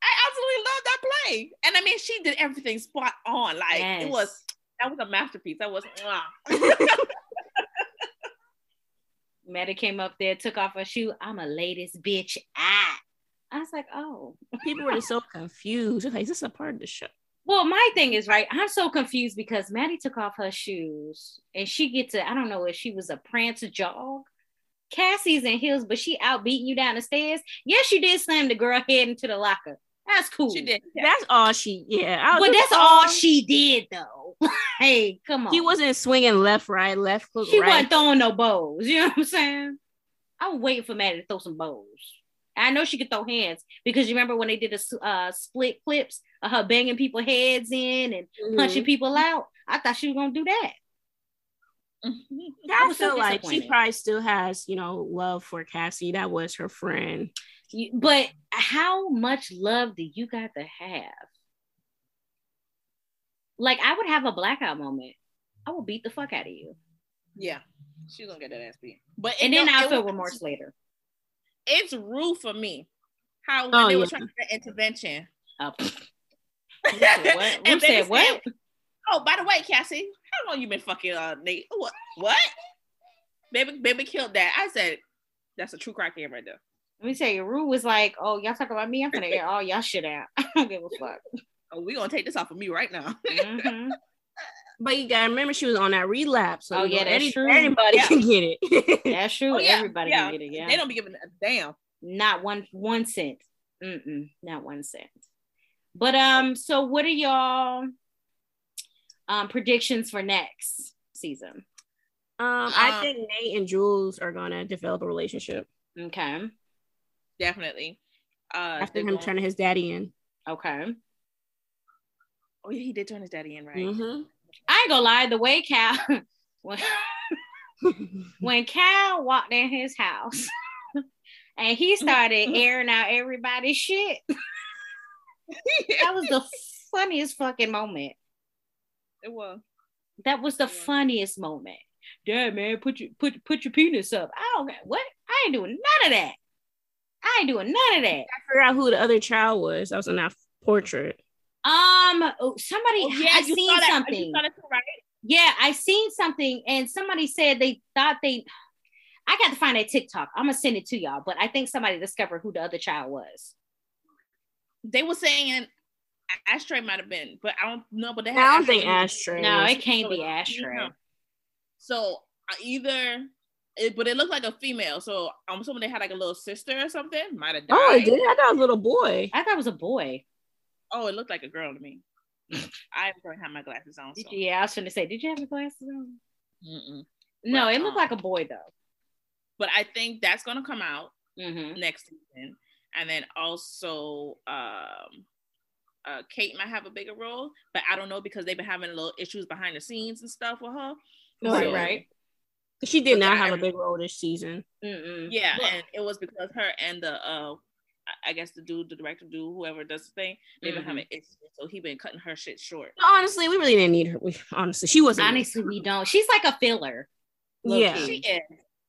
I absolutely loved that play, and I mean, she did everything spot on. Like yes. it was that was a masterpiece. That was. Maddie came up there, took off her shoe. I'm a latest bitch. Ah. I was like, oh. People were so confused. Like, is this a part of the show? Well, my thing is, right, I'm so confused because Maddie took off her shoes and she gets to, I don't know if she was a prance jog. Cassie's in heels, but she out beating you down the stairs. Yes, she did slam the girl head into the locker. That's cool. She did. That's all she, yeah. But that's all, all she did, though. Hey, come on. She wasn't swinging left, right, left, hook, she right. She wasn't throwing no bows. You know what I'm saying? I was waiting for Maddie to throw some bows. I know she could throw hands because you remember when they did the uh, split clips of her banging people's heads in and mm-hmm. punching people out? I thought she was going to do that. I, I was feel so like she probably still has, you know, love for Cassie. That was her friend. But how much love do you got to have? Like, I would have a blackout moment. I will beat the fuck out of you. Yeah, she's gonna get that ass beat. But and then I'll feel remorse later. It's rude for me how when oh, they yeah. were trying to get intervention. Oh, we said what? We said what? Oh, by the way, Cassie, how long you been fucking uh, Nate? What? What? Baby, baby killed that. I said that's a true crack game right there. Let me tell you, Rue was like, "Oh, y'all talking about me? I'm gonna air all y'all shit out. I don't give a fuck. Oh, we gonna take this off of me right now." Mm-hmm. But you gotta remember, she was on that relapse. So oh yeah, that's any, true. Everybody yeah. can get it. That's true. Oh, yeah. Everybody yeah. can get it. Yeah, they don't be giving a damn. Not one one cent. Mm-mm, not one cent. But um, so what are y'all um predictions for next season? Um, I um, think Nate and Jules are gonna develop a relationship. Okay, definitely. Uh, After him going... turning his daddy in. Okay. Oh yeah, he did turn his daddy in, right? Mm-hmm. I ain't gonna lie. The way Cal, when, when Cal walked in his house and he started airing out everybody's shit, that was the funniest fucking moment. It was. That was the was. funniest moment. Dad, man, put your put put your penis up. I don't what I ain't doing none of that. I ain't doing none of that. I forgot who the other child was. I was in that portrait. Um, somebody oh, yeah, I seen that, something. That, right? Yeah, I seen something, and somebody said they thought they. I got to find that TikTok. I'm gonna send it to y'all, but I think somebody discovered who the other child was. They were saying Ashtray might have been, but I don't know. But they had I don't Ashtray. think Ashtray. No, it can't so, be Ashtray. You know. So either, it, but it looked like a female. So I'm assuming they had like a little sister or something. Might have died. Oh, it did. I thought it was a little boy. I thought it was a boy. Oh, it looked like a girl to me. I don't have my glasses on. So. Yeah, I was gonna say, did you have your glasses on? Mm-mm. No, but, it looked um, like a boy though. But I think that's gonna come out mm-hmm. next season, and then also. Um, Uh, Kate might have a bigger role, but I don't know because they've been having a little issues behind the scenes and stuff with her. Right, so, right. She did not have I, a big role this season. Mm-mm. Yeah, Look. and it was because her and the, uh, I guess the dude, the director dude, whoever does the thing, they've mm-hmm. been having issues, so he been cutting her shit short. Honestly, we really didn't need her. We, honestly, she wasn't. Honestly, we don't. She's like a filler. Loki. Yeah, she is.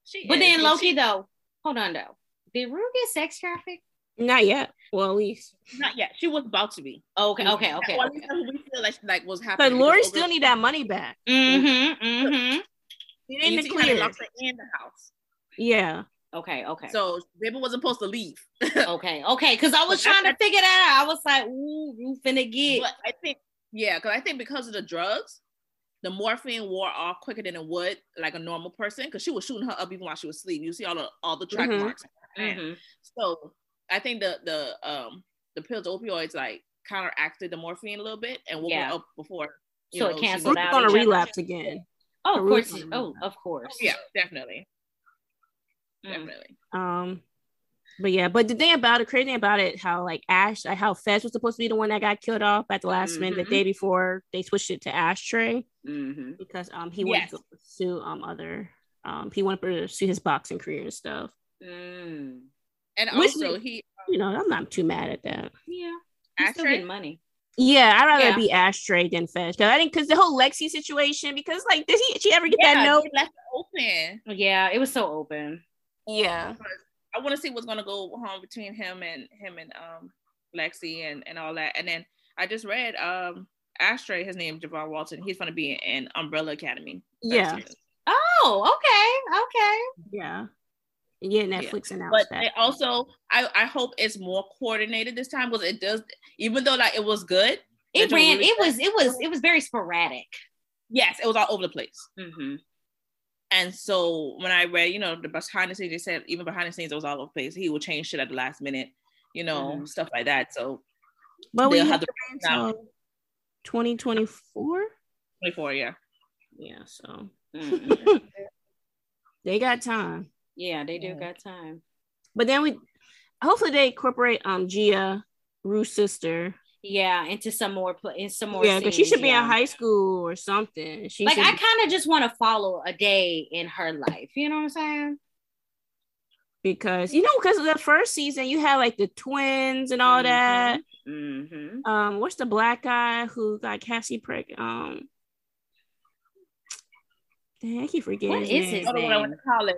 She but is. then Loki she, though, hold on though, did Rue get sex trafficked? Not yet. Well, at least not yet. She was about to be. Okay, okay, okay. Well, okay. We feel like like was happening. But Lori still need that money back. Mm-hmm. Mm-hmm. You didn't see how they locked her in the house. Yeah. Okay. Okay. So Reba wasn't supposed to leave. okay. Okay. Because I was but trying I, to figure that out. I was like, "Ooh, you finna get." But I think, yeah, because I think because of the drugs, the morphine wore off quicker than it would like a normal person. Because she was shooting her up even while she was asleep. You see all the all the track mm-hmm. marks. Mm-hmm. So. I think the the um the pills, opioids, like counteracted the morphine a little bit and woke yeah. up before. You so know, it canceled she out. Going to relapse again. Oh, of course. It, oh, of course. Yeah, definitely. Mm. Definitely. Um, but yeah, but the thing about it, crazy thing about it, how like Ash, how Fez was supposed to be the one that got killed off at the last mm-hmm. minute, the day before they switched it to Ashtray mm-hmm. because um he wanted yes. to pursue um other um he wanted to pursue his boxing career and stuff. Mm. And also, Which, he, um, you know, I'm not too mad at that. Yeah, Ashtray still getting money. Yeah, I'd rather yeah. be Ashtray than Fez. Cause I think because the whole Lexi situation. Because like, did he? Did she ever get yeah, that note? He left it open. Yeah, it was so open. Yeah, I want to see what's gonna go on between him and him and um Lexi and, and all that. And then I just read um Ashtray, his name Javon Walton. He's gonna be in Umbrella Academy. Yeah. Year. Oh, okay, okay. Yeah. Yeah, Netflix yeah. announced but that. But also, I, I hope it's more coordinated this time because it does. Even though like it was good, it ran. Really it was. It was. It was very sporadic. Yes, it was all over the place. Mm-hmm. And so when I read, you know, the behind the scenes, they said even behind the scenes it was all over the place. He will change shit at the last minute, you know, mm-hmm. stuff like that. So, but we have to twenty twenty-four twenty-four yeah, yeah. So mm-hmm. they got time. Yeah, they do yeah. got time. But then we, hopefully they incorporate um Gia, Rue's sister. Yeah, into some more, in some more. Yeah, because she should be yeah. in high school or something. She like, should... I kind of just want to follow a day in her life. You know what I'm saying? Because, you know, because the first season, you had like the twins and all mm-hmm. that. Mm-hmm. Um, what's the black guy who got Cassie pregnant? Um, dang, I keep forgetting. What his is name. his name? I went to college.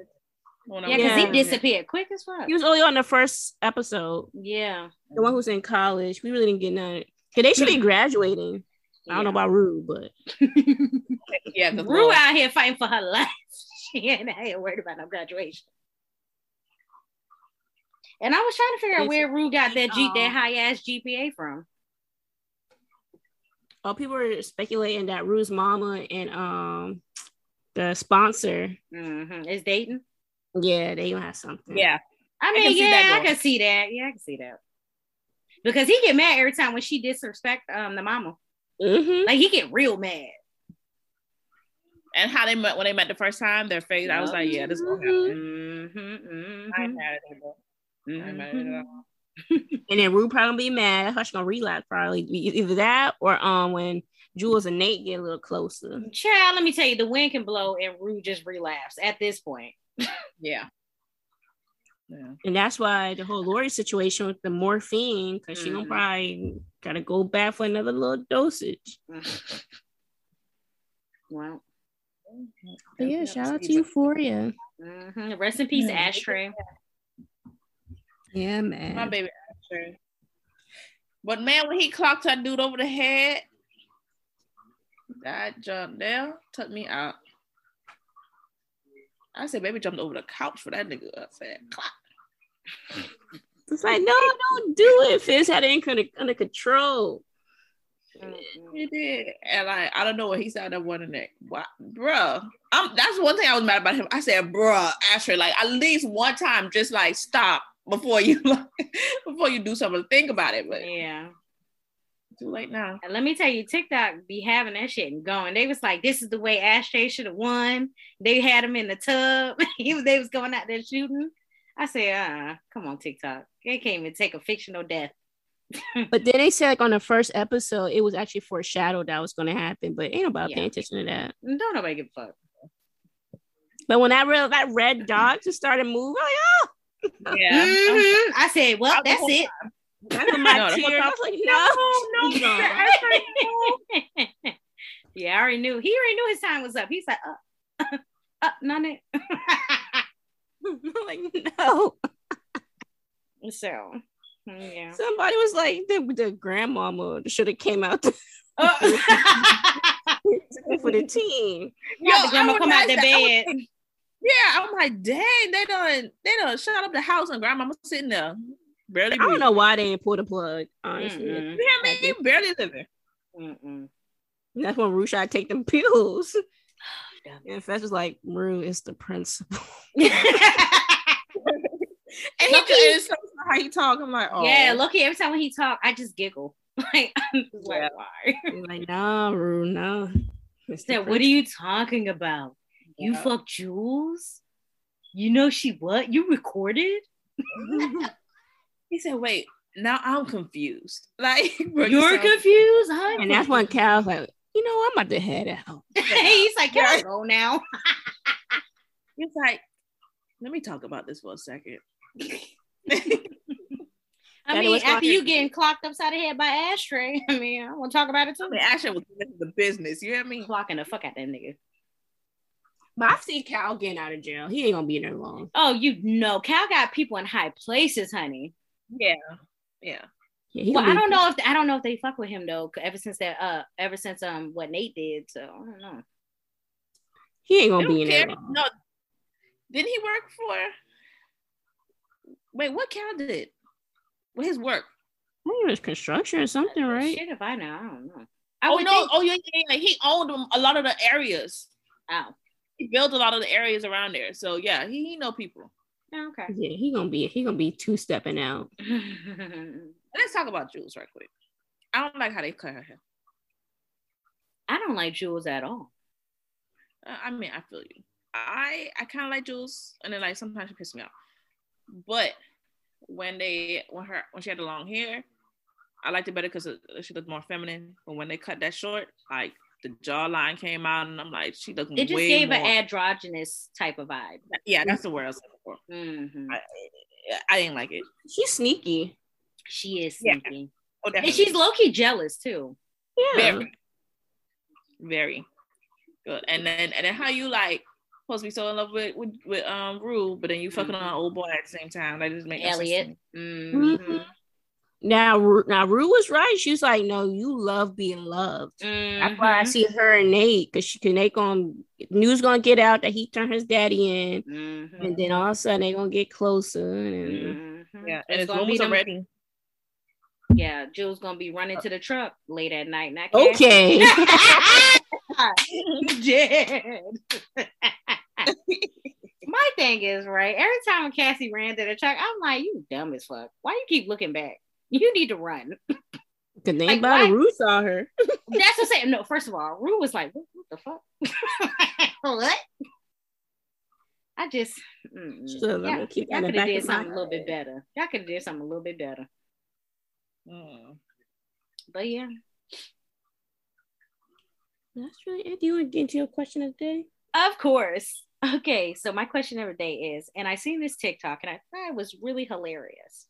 Yeah, because yeah. he disappeared quick as fuck. He was only on the first episode. Yeah. The one who's in college. We really didn't get none. Because they should be graduating. Yeah. I don't know about Rue, but... yeah, Rue out here fighting for her life. She ain't out here worried about no graduation. And I was trying to figure out it's, where Rue got that G- um, that high-ass G P A from. Oh, people were speculating that Rue's mama and um the sponsor mm-hmm. is dating. Yeah, they have something. Yeah, I mean, I yeah, I can see that. Yeah, I can see that. Because he get mad every time when she disrespect um the mama. Mm-hmm. Like, he get real mad. And how they met when they met the first time, their face. Mm-hmm. I was like, yeah, this is gonna happen. Mm-hmm. Mm-hmm. I ain't mad at that, though. Mm-hmm. I ain't mad at it at all. And then Rue probably be mad. Hush gonna relapse probably. Either that or um when Jules and Nate get a little closer. Child, let me tell you, the wind can blow and Rue just relapse at this point. Yeah. Yeah. And that's why the whole Lori situation with the morphine, because mm-hmm. she gonna probably gotta go back for another little dosage. Wow. But yeah, shout out to Euphoria. Mm-hmm. Rest in peace, mm-hmm. Ashtray. Yeah, man. My baby Ashtray. But man, when he clocked that dude over the head, that jump there took me out. I said, baby jumped over the couch for that nigga. I said, clock. It's like, no, don't do it. Fizz had it under, under control. Mm-hmm. He did. And I, I don't know what he said that one in that. What, bruh? I'm, that's one thing I was mad about him. I said, bruh, Ashtray, like at least one time, just like stop. Before you before you do something, think about it. But yeah, too late now. And let me tell you, TikTok be having that shit and going. They was like, this is the way Ashtray should have won. They had him in the tub. They was going out there shooting. I said, uh-uh. Come on, TikTok. They can't even take a fictional death. But then they said, like, on the first episode, it was actually foreshadowed that was going to happen. But ain't nobody yeah. paying attention to that. Don't nobody give a fuck. But when I realized that red dot just started moving, I'm like, oh. Yeah, mm-hmm. I said, well, I that's it. That's my no, tears. I was like, no, no, no. no. Yeah, I already knew. He already knew his time was up. He's like, up, uh, up, uh, none it. Like, no. So, yeah. Somebody was like, the, the grandmama should have came out to- for the team. Yo, the grandma come out their bed. Like, yeah, I'm like, dang, they done, they done shot up the house and grandmama sitting there. Barely. I don't breathing. know why they didn't pull the plug, honestly. Mm-mm. You hear me? Barely living. Mm-mm. That's when Rue tried to take them pills. And Fess was like, Rue is the principal. And he just so how he talk. I'm like, oh. Yeah, lucky every time when he talk, I just giggle. Like, I'm just yeah. like, why? Like, no, Rue, no. He said, what are you talking about? You yeah. fucked Jules? You know she what? You recorded? He said, wait, now I'm confused. Like, bro, you're confused? Huh? And that's when Cal's like, you know, I'm about to head out. He's like, can I go now? He's like, let me talk about this for a second. I mean, after you getting clocked upside the head by Ashtray, I mean, I want to talk about it too. I mean, Ashtray was the business. You know what I mean? Clocking the fuck out that nigga. But I've seen Cal getting out of jail. He ain't gonna be in there long. Oh, you know, Cal got people in high places, honey. Yeah, yeah. yeah well, I don't know if I don't know if they fuck with him though. Ever since that, uh, ever since um, what Nate did, so I don't know. He ain't gonna be in there long. No, didn't he work for? Wait, what Cal did? What his work? I think it was construction or something, right? Shit, if I know, I don't know. I oh no! Think- oh yeah, yeah, yeah. He owned a lot of the areas. Oh. He built a lot of the areas around there, so yeah, he, he know people. Oh, okay. Yeah, he gonna be he gonna be two stepping out. Let's talk about Jules right quick. I don't like how they cut her hair. I don't like Jules at all. Uh, I mean, I feel you. I I kind of like Jules, and then like sometimes she pisses me off. But when they when her when she had the long hair, I liked it better because she looked more feminine. But when they cut that short, like. The jawline came out, and I'm like, she looking way more. It just gave more. An androgynous type of vibe. Yeah, that's the word I was looking for. Mm-hmm. I, I didn't like it. She's sneaky. She is sneaky. Yeah. Oh, and she's low-key jealous, too. Yeah. Very. Very. Good. And then and then how you, like, supposed to be so in love with with, with um Rue, but then you fucking mm-hmm. on old boy at the same time. That just makes Elliot. Mm-hmm. Mm-hmm. Now, now Rue was right. She was like, "No, you love being loved." Mm-hmm. That's why I see her and Nate, because she can. They gonna news gonna get out that he turned his daddy in, mm-hmm. and then all of a sudden they gonna get closer. And mm-hmm. yeah, and it's, it's gonna be them, already. Yeah, Jules gonna be running to the truck late at night. Not okay. You dead. Mike thing is, right, every time when Cassie ran to the track, I'm like, you dumb as fuck. Why you keep looking back? You need to run. Cause anybody, like, Rue saw her. That's what I'm saying. No, first of all, Rue was like, what, what the fuck? What? I just mm, sure, y'all, y'all could have did something a little bit better. Y'all could have did something a little bit better. Mm. But yeah. That's really it. Do you want to get into your question of the day? Of course. Okay, so my question of the day is, and I seen this TikTok and I thought it was really hilarious.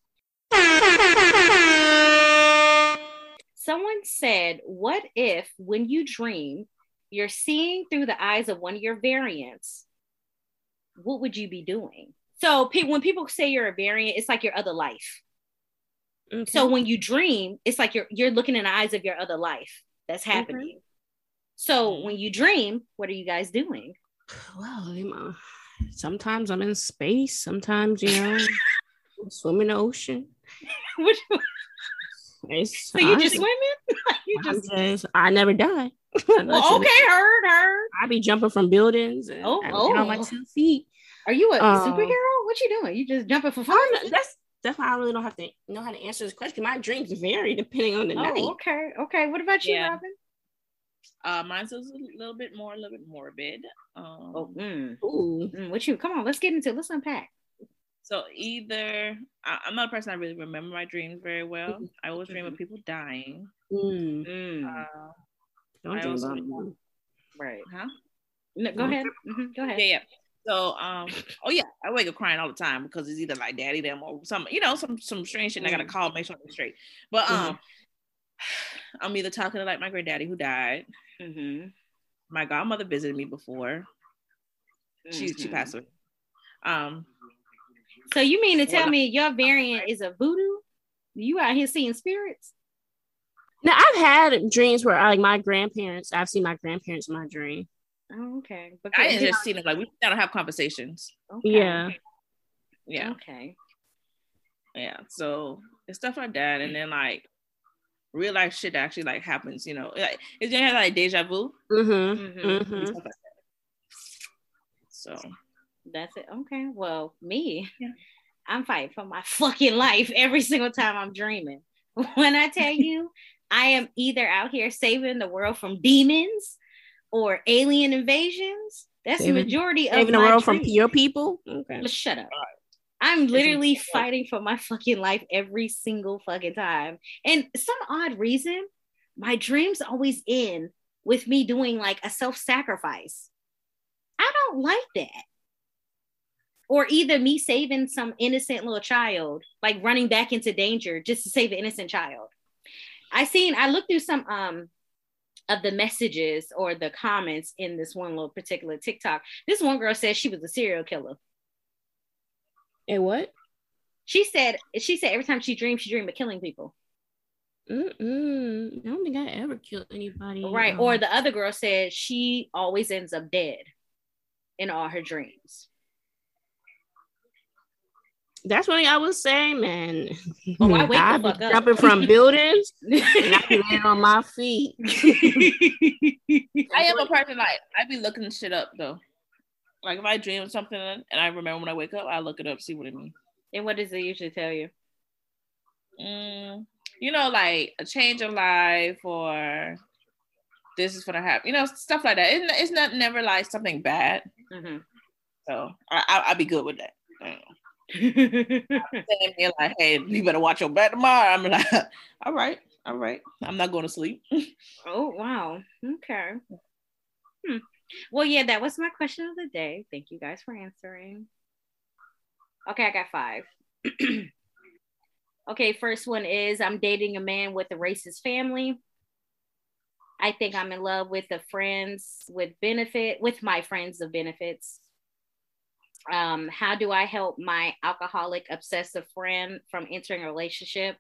Someone said, what if when you dream, you're seeing through the eyes of one of your variants? What would you be doing? So pe- when people say you're a variant, it's like your other life. Okay. So when you dream, it's like you're you're looking in the eyes of your other life that's happening. Mm-hmm. So when you dream, what are you guys doing? Well, you know, sometimes I'm in space. Sometimes, you know, I'm swimming in the ocean. Which It's, so you just swimming? You just, just I never die. Well, okay, heard, heard. I be jumping from buildings and oh, I oh. on my two feet. Are you a um, superhero? What you doing? You just jumping for fun? That's that's why I really don't have to know how to answer this question. My dreams vary depending on the oh, night. Okay, okay. What about you, yeah. Robin? Uh, mine's a little bit more, a little bit morbid. Um, oh, mm. Ooh, mm, what you? Come on, let's get into. Let's unpack. So either I, I'm not a person I really remember my dreams very well. Mm-hmm. I always dream mm-hmm. of people dying. Mm-hmm. Uh, Don't I dream about them. Right? Huh? No, go mm-hmm. ahead. Mm-hmm. Go ahead. Yeah, yeah. So, um, oh yeah, I wake up crying all the time because it's either like daddy them or some, you know, some some strange shit. Mm-hmm. I gotta call, make sure I'm straight. But um, mm-hmm. I'm either talking to like my granddaddy who died. Mm-hmm. My godmother visited me before. Mm-hmm. She she passed away. Um. So you mean to tell me your variant is a voodoo? You out here seeing spirits? Now I've had dreams where I, like my grandparents, I've seen my grandparents in my dream. Oh, okay. Because I didn't just see them. Like we gotta have conversations. Okay. Yeah. Yeah. Okay. Yeah. So it's stuff like that. And then like real life shit that actually like happens, you know. Like, it's just like deja vu. Mm-hmm. Mm-hmm. Mm-hmm. Stuff like that. So that's it. Okay. Well, me, yeah. I'm fighting for my fucking life every single time I'm dreaming. When I tell you, I am either out here saving the world from demons or alien invasions. That's saving, the majority of saving my the world dreams. From your people. Okay. But shut up. I'm literally fighting for my fucking life every single fucking time. And some odd reason, my dreams always end with me doing like a self-sacrifice. I don't like that. Or either me saving some innocent little child, like running back into danger just to save an innocent child. I seen, I looked through some um, of the messages or the comments in this one little particular TikTok. This one girl said she was a serial killer. And what? She said, she said every time she dreamed, she dreamed of killing people. Mm-mm. I don't think I ever killed anybody. Right. Um, or the other girl said she always ends up dead in all her dreams. That's what I was saying, man. Oh, I wake I the fuck up. Jumping from buildings and I be laying on my feet. I am a person like I be looking shit up though. Like if I dream of something and I remember when I wake up, I look it up, see what it means. And what does it usually tell you? Mm, you know, like a change of life or this is gonna happen. You know, stuff like that. It's, it's not never like something bad. Mm-hmm. So I, I I'll be good with that. I don't know. Like, hey, you better watch your back tomorrow. I'm like, all right, all right. I'm not going to sleep. Oh, wow. Okay. Hmm. Well, yeah, that was my question of the day. Thank you guys for answering. Okay, I got five. Okay, first one is I'm dating a man with a racist family. I think I'm in love with the friends with benefit, with my friends of benefits. Um, how do I help my alcoholic obsessive friend from entering a relationship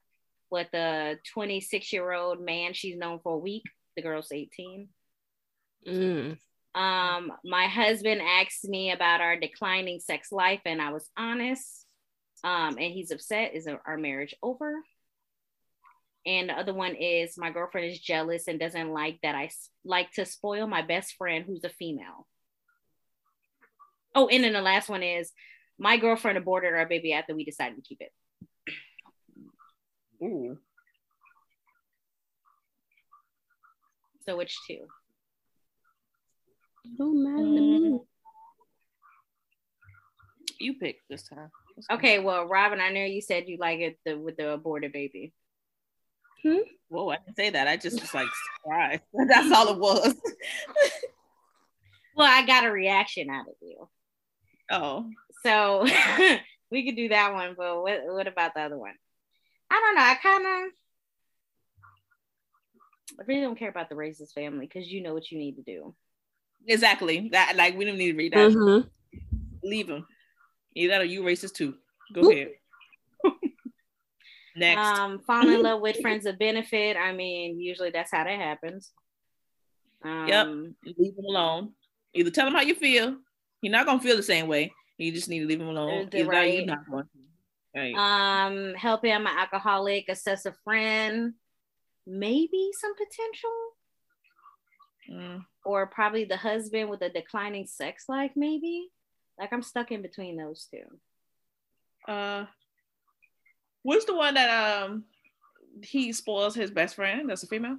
with a twenty-six-year-old man she's known for a week? The girl's eighteen. Mm. Um, my husband asked me about our declining sex life, and I was honest. Um, and he's upset. Is our marriage over? And the other one is my girlfriend is jealous and doesn't like that I like to spoil my best friend who's a female. Oh, and then the last one is my girlfriend aborted our baby after we decided to keep it. Ooh. So which two? Don't matter to me. You pick this time. Okay, well, Robin, I know you said you like it the, with the aborted baby. Hmm? Whoa, I didn't say that. I just was like, surprised. That's all it was. Well, I got a reaction out of you. Oh. So we could do that one, but what, what about the other one? I don't know. I kind of, I really don't care about the racist family because you know what you need to do. Exactly. That, like, we don't need to read that. Mm-hmm. Leave them. Either you racist too. Go Oop. ahead. Next. Um, falling in love with friends of benefit. I mean, usually that's how that happens. Um, yep. Leave them alone. Either tell them how you feel. You're not gonna feel the same way. You just need to leave them alone. Either right. You're not going to. Right. Um, helping an alcoholic, assess a friend, maybe some potential. Mm. Or probably the husband with a declining sex life, maybe. Like, I'm stuck in between those two. Uh, what's the one that um he spoils his best friend? That's a female?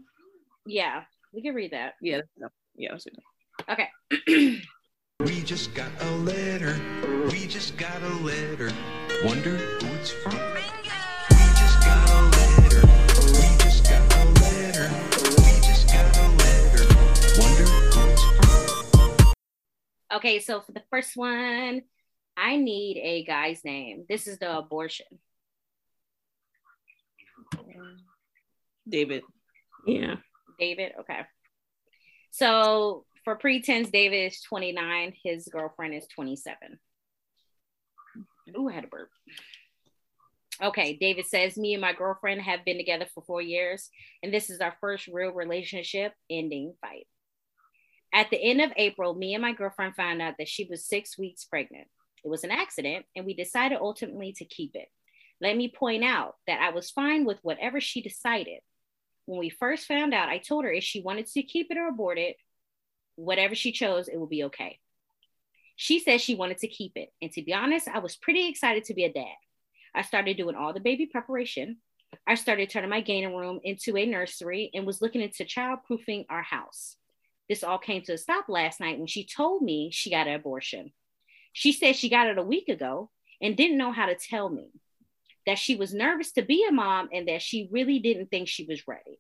Yeah, we can read that. Yeah, yeah, let's do that. Okay. We just got a letter. We just got a letter. Wonder who it's from. We just got a letter. We just got a letter. We just got a letter. Wonder who it's from. Okay, so for the first one, I need a guy's name. This is the abortion. David. Yeah. David, okay. So for pretense, David is twenty-nine. His girlfriend is twenty-seven. Ooh, I had a burp. Okay, David says, me and my girlfriend have been together for four years, and this is our first real relationship ending fight. At the end of April, me and my girlfriend found out that she was six weeks pregnant. It was an accident, and we decided ultimately to keep it. Let me point out that I was fine with whatever she decided. When we first found out, I told her if she wanted to keep it or abort it, whatever she chose, it would be okay. She said she wanted to keep it. And to be honest, I was pretty excited to be a dad. I started doing all the baby preparation. I started turning my gaining room into a nursery and was looking into childproofing our house. This all came to a stop last night when she told me she got an abortion. She said she got it a week ago and didn't know how to tell me. That she was nervous to be a mom and that she really didn't think she was ready.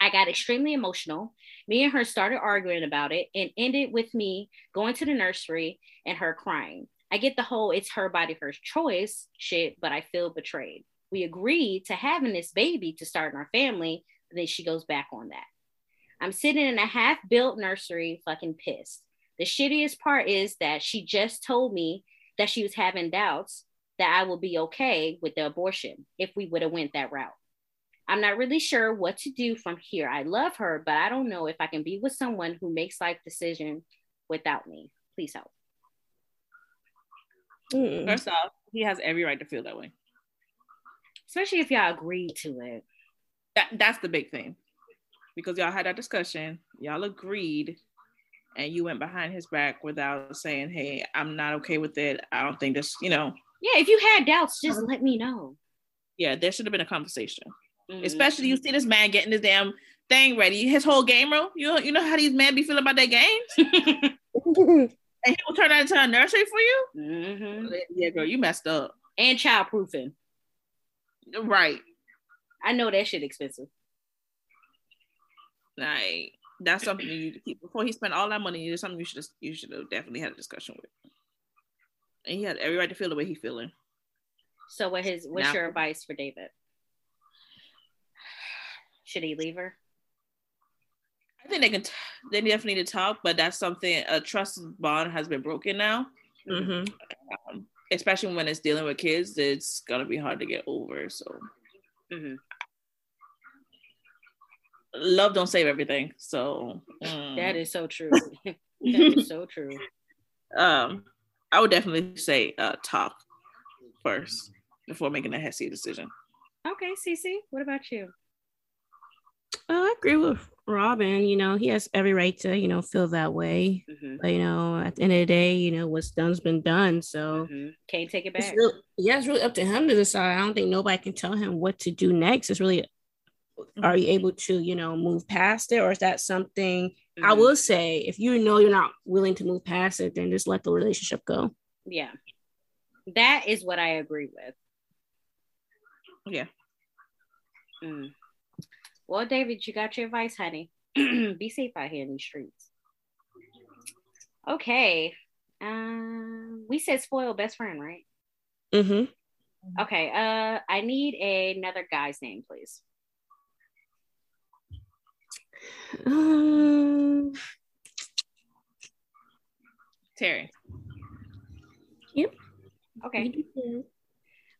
I got extremely emotional. Me and her started arguing about it and ended with me going to the nursery and her crying. I get the whole it's her body, her choice shit, but I feel betrayed. We agreed to having this baby to start in our family, but then she goes back on that. I'm sitting in a half-built nursery fucking pissed. The shittiest part is that she just told me that she was having doubts that I will be okay with the abortion if we would have went that route. I'm not really sure what to do from here. I love her, but I don't know if I can be with someone who makes life decision without me. Please help. Mm. First off, he has every right to feel that way. Especially if y'all agreed to it. That, that's the big thing. Because y'all had that discussion, y'all agreed, and you went behind his back without saying, hey, I'm not okay with it. I don't think this, you know. Yeah, if you had doubts, just let me know. Yeah, there should have been a conversation. Mm-hmm. Especially you see this man getting this damn thing ready, his whole game room. You know, you know how these men be feeling about their games? And he will turn that into a nursery for you? Mm-hmm. Yeah, girl, you messed up. And childproofing. Right. I know that shit expensive. Like, that's something you need to keep. Before he spent all that money, there's something you should you should have definitely had a discussion with. And he had every right to feel the way he's feeling. So what his what's now, your advice for David? Should he leave her? I think they can t- they definitely need to talk, but that's something a trust bond has been broken now. Mm-hmm. Um, especially when it's dealing with kids, it's gonna be hard to get over. So mm-hmm. Love don't save everything. So um. That is so true. That is so true. Um I would definitely say uh, talk first before making a hefty decision. Okay, Cece, what about you? Uh, I agree with Robin, you know, he has every right to, you know, feel that way. Mm-hmm. But, you know, at the end of the day, you know, what's done's been done. So mm-hmm. can't take it back. It's real, yeah, it's really up to him to decide. I don't think nobody can tell him what to do next. It's really, mm-hmm. are you able to, you know, move past it? Or is that something, mm-hmm. I will say, if you know you're not willing to move past it, then just let the relationship go. Yeah. That is what I agree with. Yeah. Mm. Well, David, you got your advice, honey. Be safe out here in these streets. Okay. Um, we said spoiled best friend, right? Mm-hmm. Okay. Uh, I need a, another guy's name, please. Um, Terry. Yep. Okay.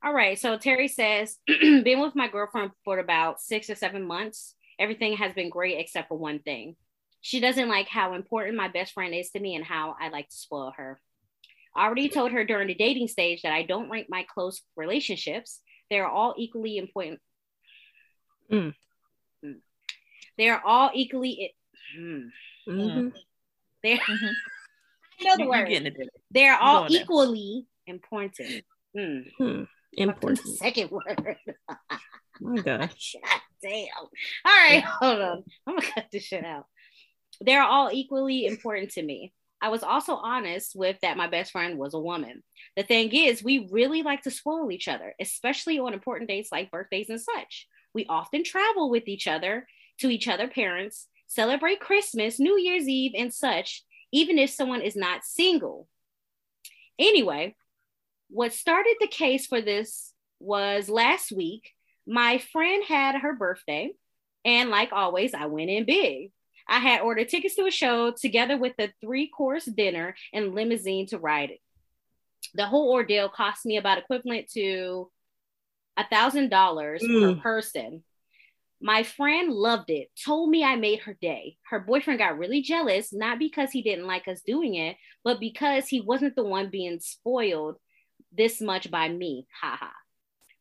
All right, so Terry says, been with my girlfriend for about six or seven months. Everything has been great except for one thing. She doesn't like how important my best friend is to me and how I like to spoil her. I already told her during the dating stage that I don't rank my close relationships. They're all equally important. Mm. Mm. They're all equally... I- mm. mm-hmm. They're... Mm-hmm. I know the word. They're all equally there. Important. Mm. Mm. Important. Second word. Oh my gosh. God damn. All right, hold on. I'm gonna cut this shit out. They're all equally important to me. I was also honest with that my best friend was a woman. The thing is, we really like to spoil each other, especially on important dates like birthdays and such. We often travel with each other, to each other's parents, celebrate Christmas, New Year's Eve, and such, even if someone is not single. Anyway, what started the case for this was last week. My friend had her birthday, and like always, I went in big. I had ordered tickets to a show together with a three-course dinner and limousine to ride it. The whole ordeal cost me about equivalent to one thousand dollars mm. per person. My friend loved it, told me I made her day. Her boyfriend got really jealous, not because he didn't like us doing it, but because he wasn't the one being spoiled this much by me, haha.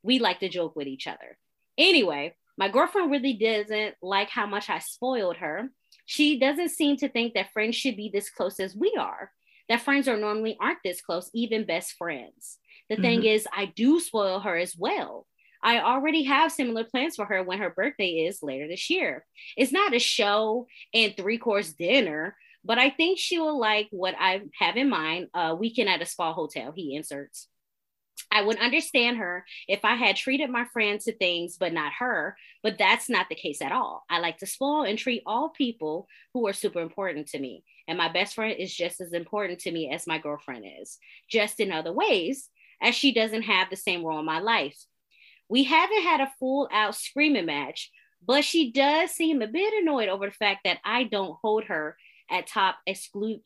We like to joke with each other. Anyway, my girlfriend really doesn't like how much I spoiled her. She doesn't seem to think that friends should be this close as we are, that friends are normally aren't this close, even best friends. The mm-hmm. thing is, I do spoil her as well. I already have similar plans for her when her birthday is later this year. It's not a show and three-course dinner, but I think she will like what I have in mind, a weekend at a spa hotel, he inserts. I would understand her if I had treated my friend to things, but not her. But that's not the case at all. I like to spoil and treat all people who are super important to me. And my best friend is just as important to me as my girlfriend is, just in other ways, as she doesn't have the same role in my life. We haven't had a full out screaming match, but she does seem a bit annoyed over the fact that I don't hold her at top exclu-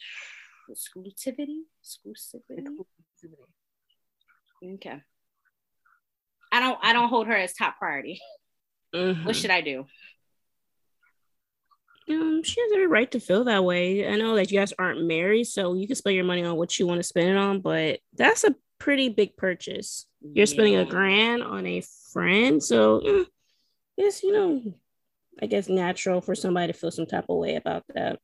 exclusivity? Exclusivity? Exclusivity. Okay. I don't I don't hold her as top priority. Mm-hmm. What should I do? Um, she has every right to feel that way. I know that you guys aren't married, so you can spend your money on what you want to spend it on, but that's a pretty big purchase. You're yeah. spending a grand on a friend, so mm, it's, you know, I guess natural for somebody to feel some type of way about that.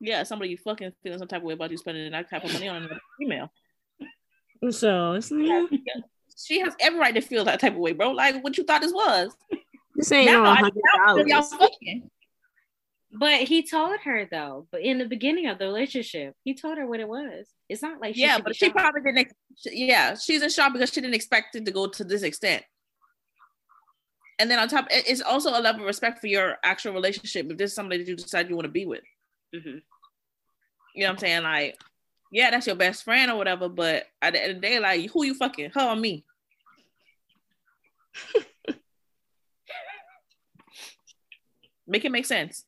Yeah, somebody you fucking feeling some type of way about you spending that type of money on an email. So it's yeah. She has every right to feel that type of way, bro. Like what you thought this was. This ain't no one hundred dollars. But he told her though. But in the beginning of the relationship, he told her what it was. It's not like she yeah, but she shocked. Probably didn't. Yeah, she's in shock because she didn't expect it to go to this extent. And then on top, it's also a level of respect for your actual relationship. If this is somebody that you decide you want to be with, mm-hmm. you know what I'm saying, like. Yeah, that's your best friend or whatever, but at the end of the day, like, who you fucking? Her or me? Make it make sense.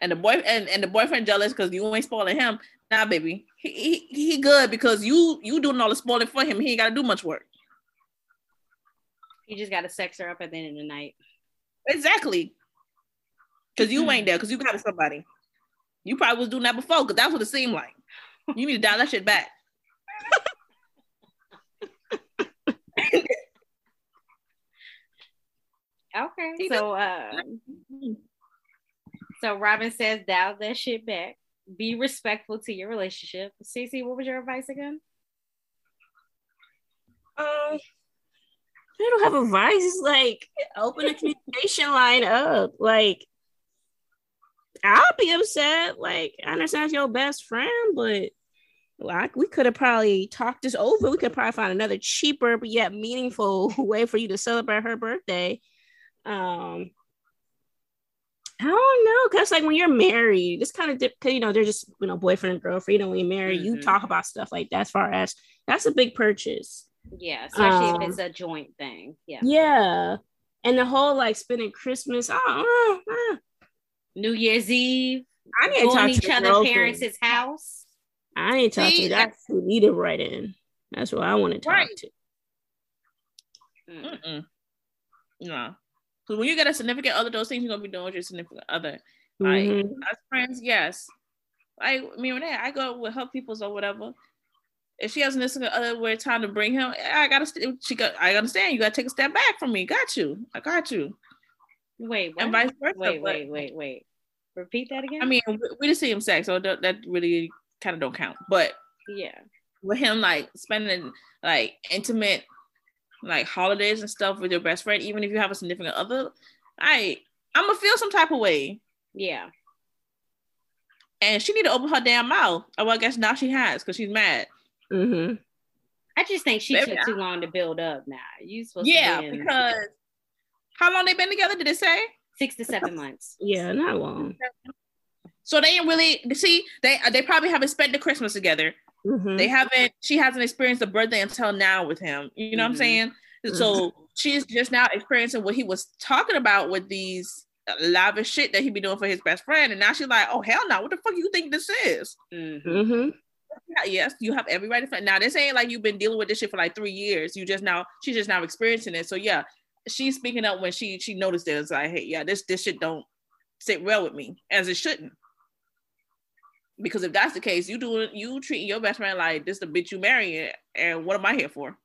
And the boy and, and the boyfriend jealous because you ain't spoiling him. Nah, baby, he, he he good because you you doing all the spoiling for him. He ain't gotta do much work. You just gotta sex her up at the end of the night. Exactly. Because you ain't there. Because you got somebody. You probably was doing that before because that's what it seemed like. You need to dial that shit back. Okay. So um so Robin says, dial that shit back. Be respectful to your relationship. Cece, what was your advice again? Um I don't have advice. It's like, open a communication line up. Like, I'll be upset. Like, I understand your best friend, but like, we could have probably talked this over. We could probably find another cheaper but yet meaningful way for you to celebrate her birthday. Um, I don't know, because like when you're married, it's kind of different. You know, they're just, you know, boyfriend and girlfriend. You know, when you're married, mm-hmm. you talk about stuff like that. As far as that's a big purchase. Yeah, especially um, if it's a joint thing. Yeah, yeah, and the whole like spending Christmas, oh, uh, uh. New Year's Eve, I need to talk to each other's parents' house. I need to talk See, to that's who needed right in. That's what I want to talk right. to. Mm-mm. No, because when you get a significant other, those things you're gonna be doing with your significant other. Mm-hmm. Like as friends, yes. I, I mean, when I go with her peoples or whatever. If she has an other way time to bring him, I gotta. St- she got. I understand. You gotta take a step back from me. Got you. I got you. Wait. What? And vice versa. Wait. Wait. Wait. Wait. Repeat that again. I mean, we, we just see him sex, so that, that really kind of don't count. But yeah, with him like spending like intimate like holidays and stuff with your best friend, even if you have a significant other, I I'm gonna feel some type of way. Yeah. And she need to open her damn mouth. Well, I guess now she has because she's mad. Mm-hmm. I just think she Maybe took I, too long to build up. Now you supposed yeah, to yeah because how long they been together? Did it say six to seven months? Yeah, not long. So they ain't really see they they probably haven't spent the Christmas together. Mm-hmm. They haven't. She hasn't experienced a birthday until now with him. You know mm-hmm. what I'm saying? Mm-hmm. So she's just now experiencing what he was talking about with these lavish shit that he be doing for his best friend, and now she's like, oh hell no! What the fuck you think this is? Mm-hmm. Yes, you have everybody. Now this ain't like you've been dealing with this shit for like three years. You just now, she's just now experiencing it. So yeah, she's speaking up when she she noticed it. It's like, hey, yeah, this this shit don't sit well with me, as it shouldn't. Because if that's the case, you doing you treating your best friend like this the bitch you marrying, and what am I here for?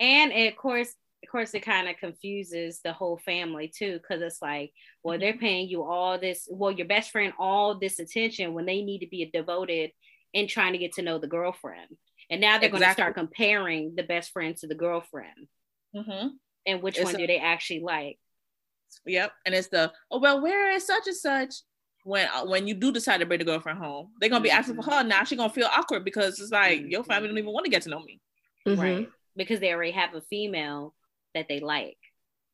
And of course, of course, it kind of confuses the whole family too, because it's like, well, they're paying you all this, well, your best friend all this attention when they need to be devoted in trying to get to know the girlfriend, and now they're exactly. going to start comparing the best friend to the girlfriend, mm-hmm. and which it's one a, do they actually like? Yep, and it's the oh well, where is such and such? When when you do decide to bring the girlfriend home, they're going to be mm-hmm. asking for her now. She's going to feel awkward because it's like mm-hmm. your family don't even want to get to know me, mm-hmm. right? Because they already have a female that they like,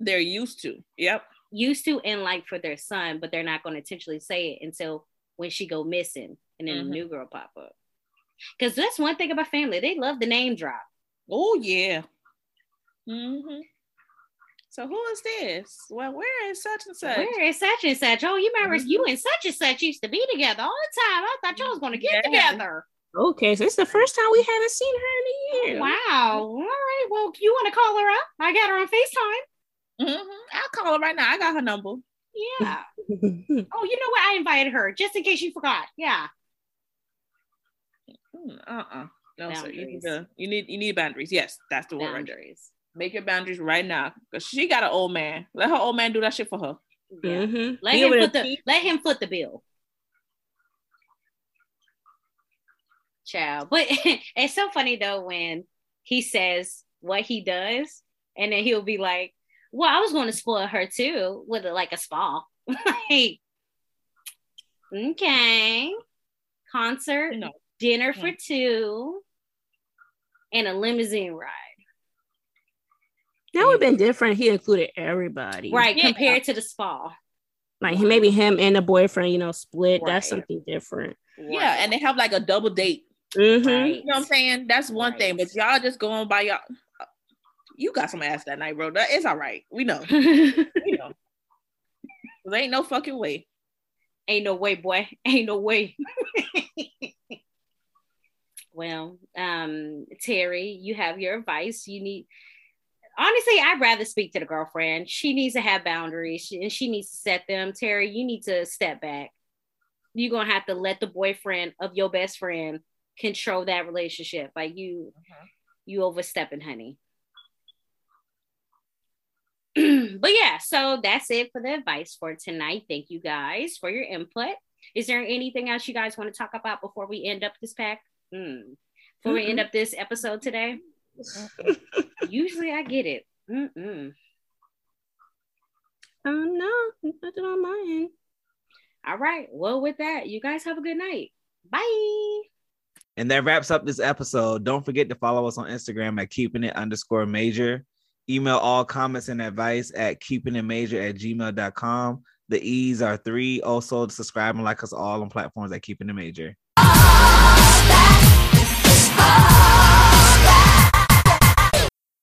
they're used to, yep, used to and like for their son, but they're not going to intentionally say it until when she go missing and then mm-hmm. the new girl pop up. Because that's one thing about family, they love the name drop. Oh yeah. Mm-hmm. So who is this? Well, where is such and such? Where is such and such? Oh, you remember mm-hmm. you and such and such used to be together all the time. I thought y'all was going to get yeah. together. Okay, so it's the first time we haven't seen her in a year. Wow. All right. Well, you want to call her up? I got her on FaceTime. Mm-hmm. I'll call her right now. I got her number. Yeah. Oh, you know what? I invited her just in case you forgot. Yeah. Uh-uh. No, sir. You need, a, you need you need boundaries. Yes, that's the word. Boundaries. Make your boundaries right now. Because she got an old man. Let her old man do that shit for her. Yeah. Mm-hmm. Let he him put the, let him foot the bill. Child. But it's so funny though when he says what he does and then he'll be like, well, I was going to spoil her too with a, like a spa. Like, okay, concert, no. dinner no. for two and a limousine ride. That would have been different. He included everybody, right? Yeah. Compared to the spa, like maybe him and the boyfriend, you know, split. Right. That's something different. Right. Yeah, and they have like a double date. Mm-hmm. Right. You know what I'm saying? That's one right. thing, but y'all just going by y'all. You got some ass that night, bro. That is all right. We know. We know. There ain't no fucking way. Ain't no way, boy. Ain't no way. Well, um, Terry, you have your advice. You need. Honestly, I'd rather speak to the girlfriend. She needs to have boundaries, she, and she needs to set them. Terry, you need to step back. You're going to have to let the boyfriend of your best friend control that relationship. Like you, mm-hmm. you overstepping, honey. But yeah, so that's it for the advice for tonight. Thank you guys for your input. Is there anything else you guys want to talk about before we end up this pack? Mm. Before mm-hmm. we end up this episode today? Usually I get it. Mm-mm. Um, no, nothing on my end. All right. Well, with that, you guys have a good night. Bye. And that wraps up this episode. Don't forget to follow us on Instagram at keeping it underscore major. Email all comments and advice at keeping it major at gmail dot com. The E's are three. Also, subscribe and like us all on platforms at keeping it major.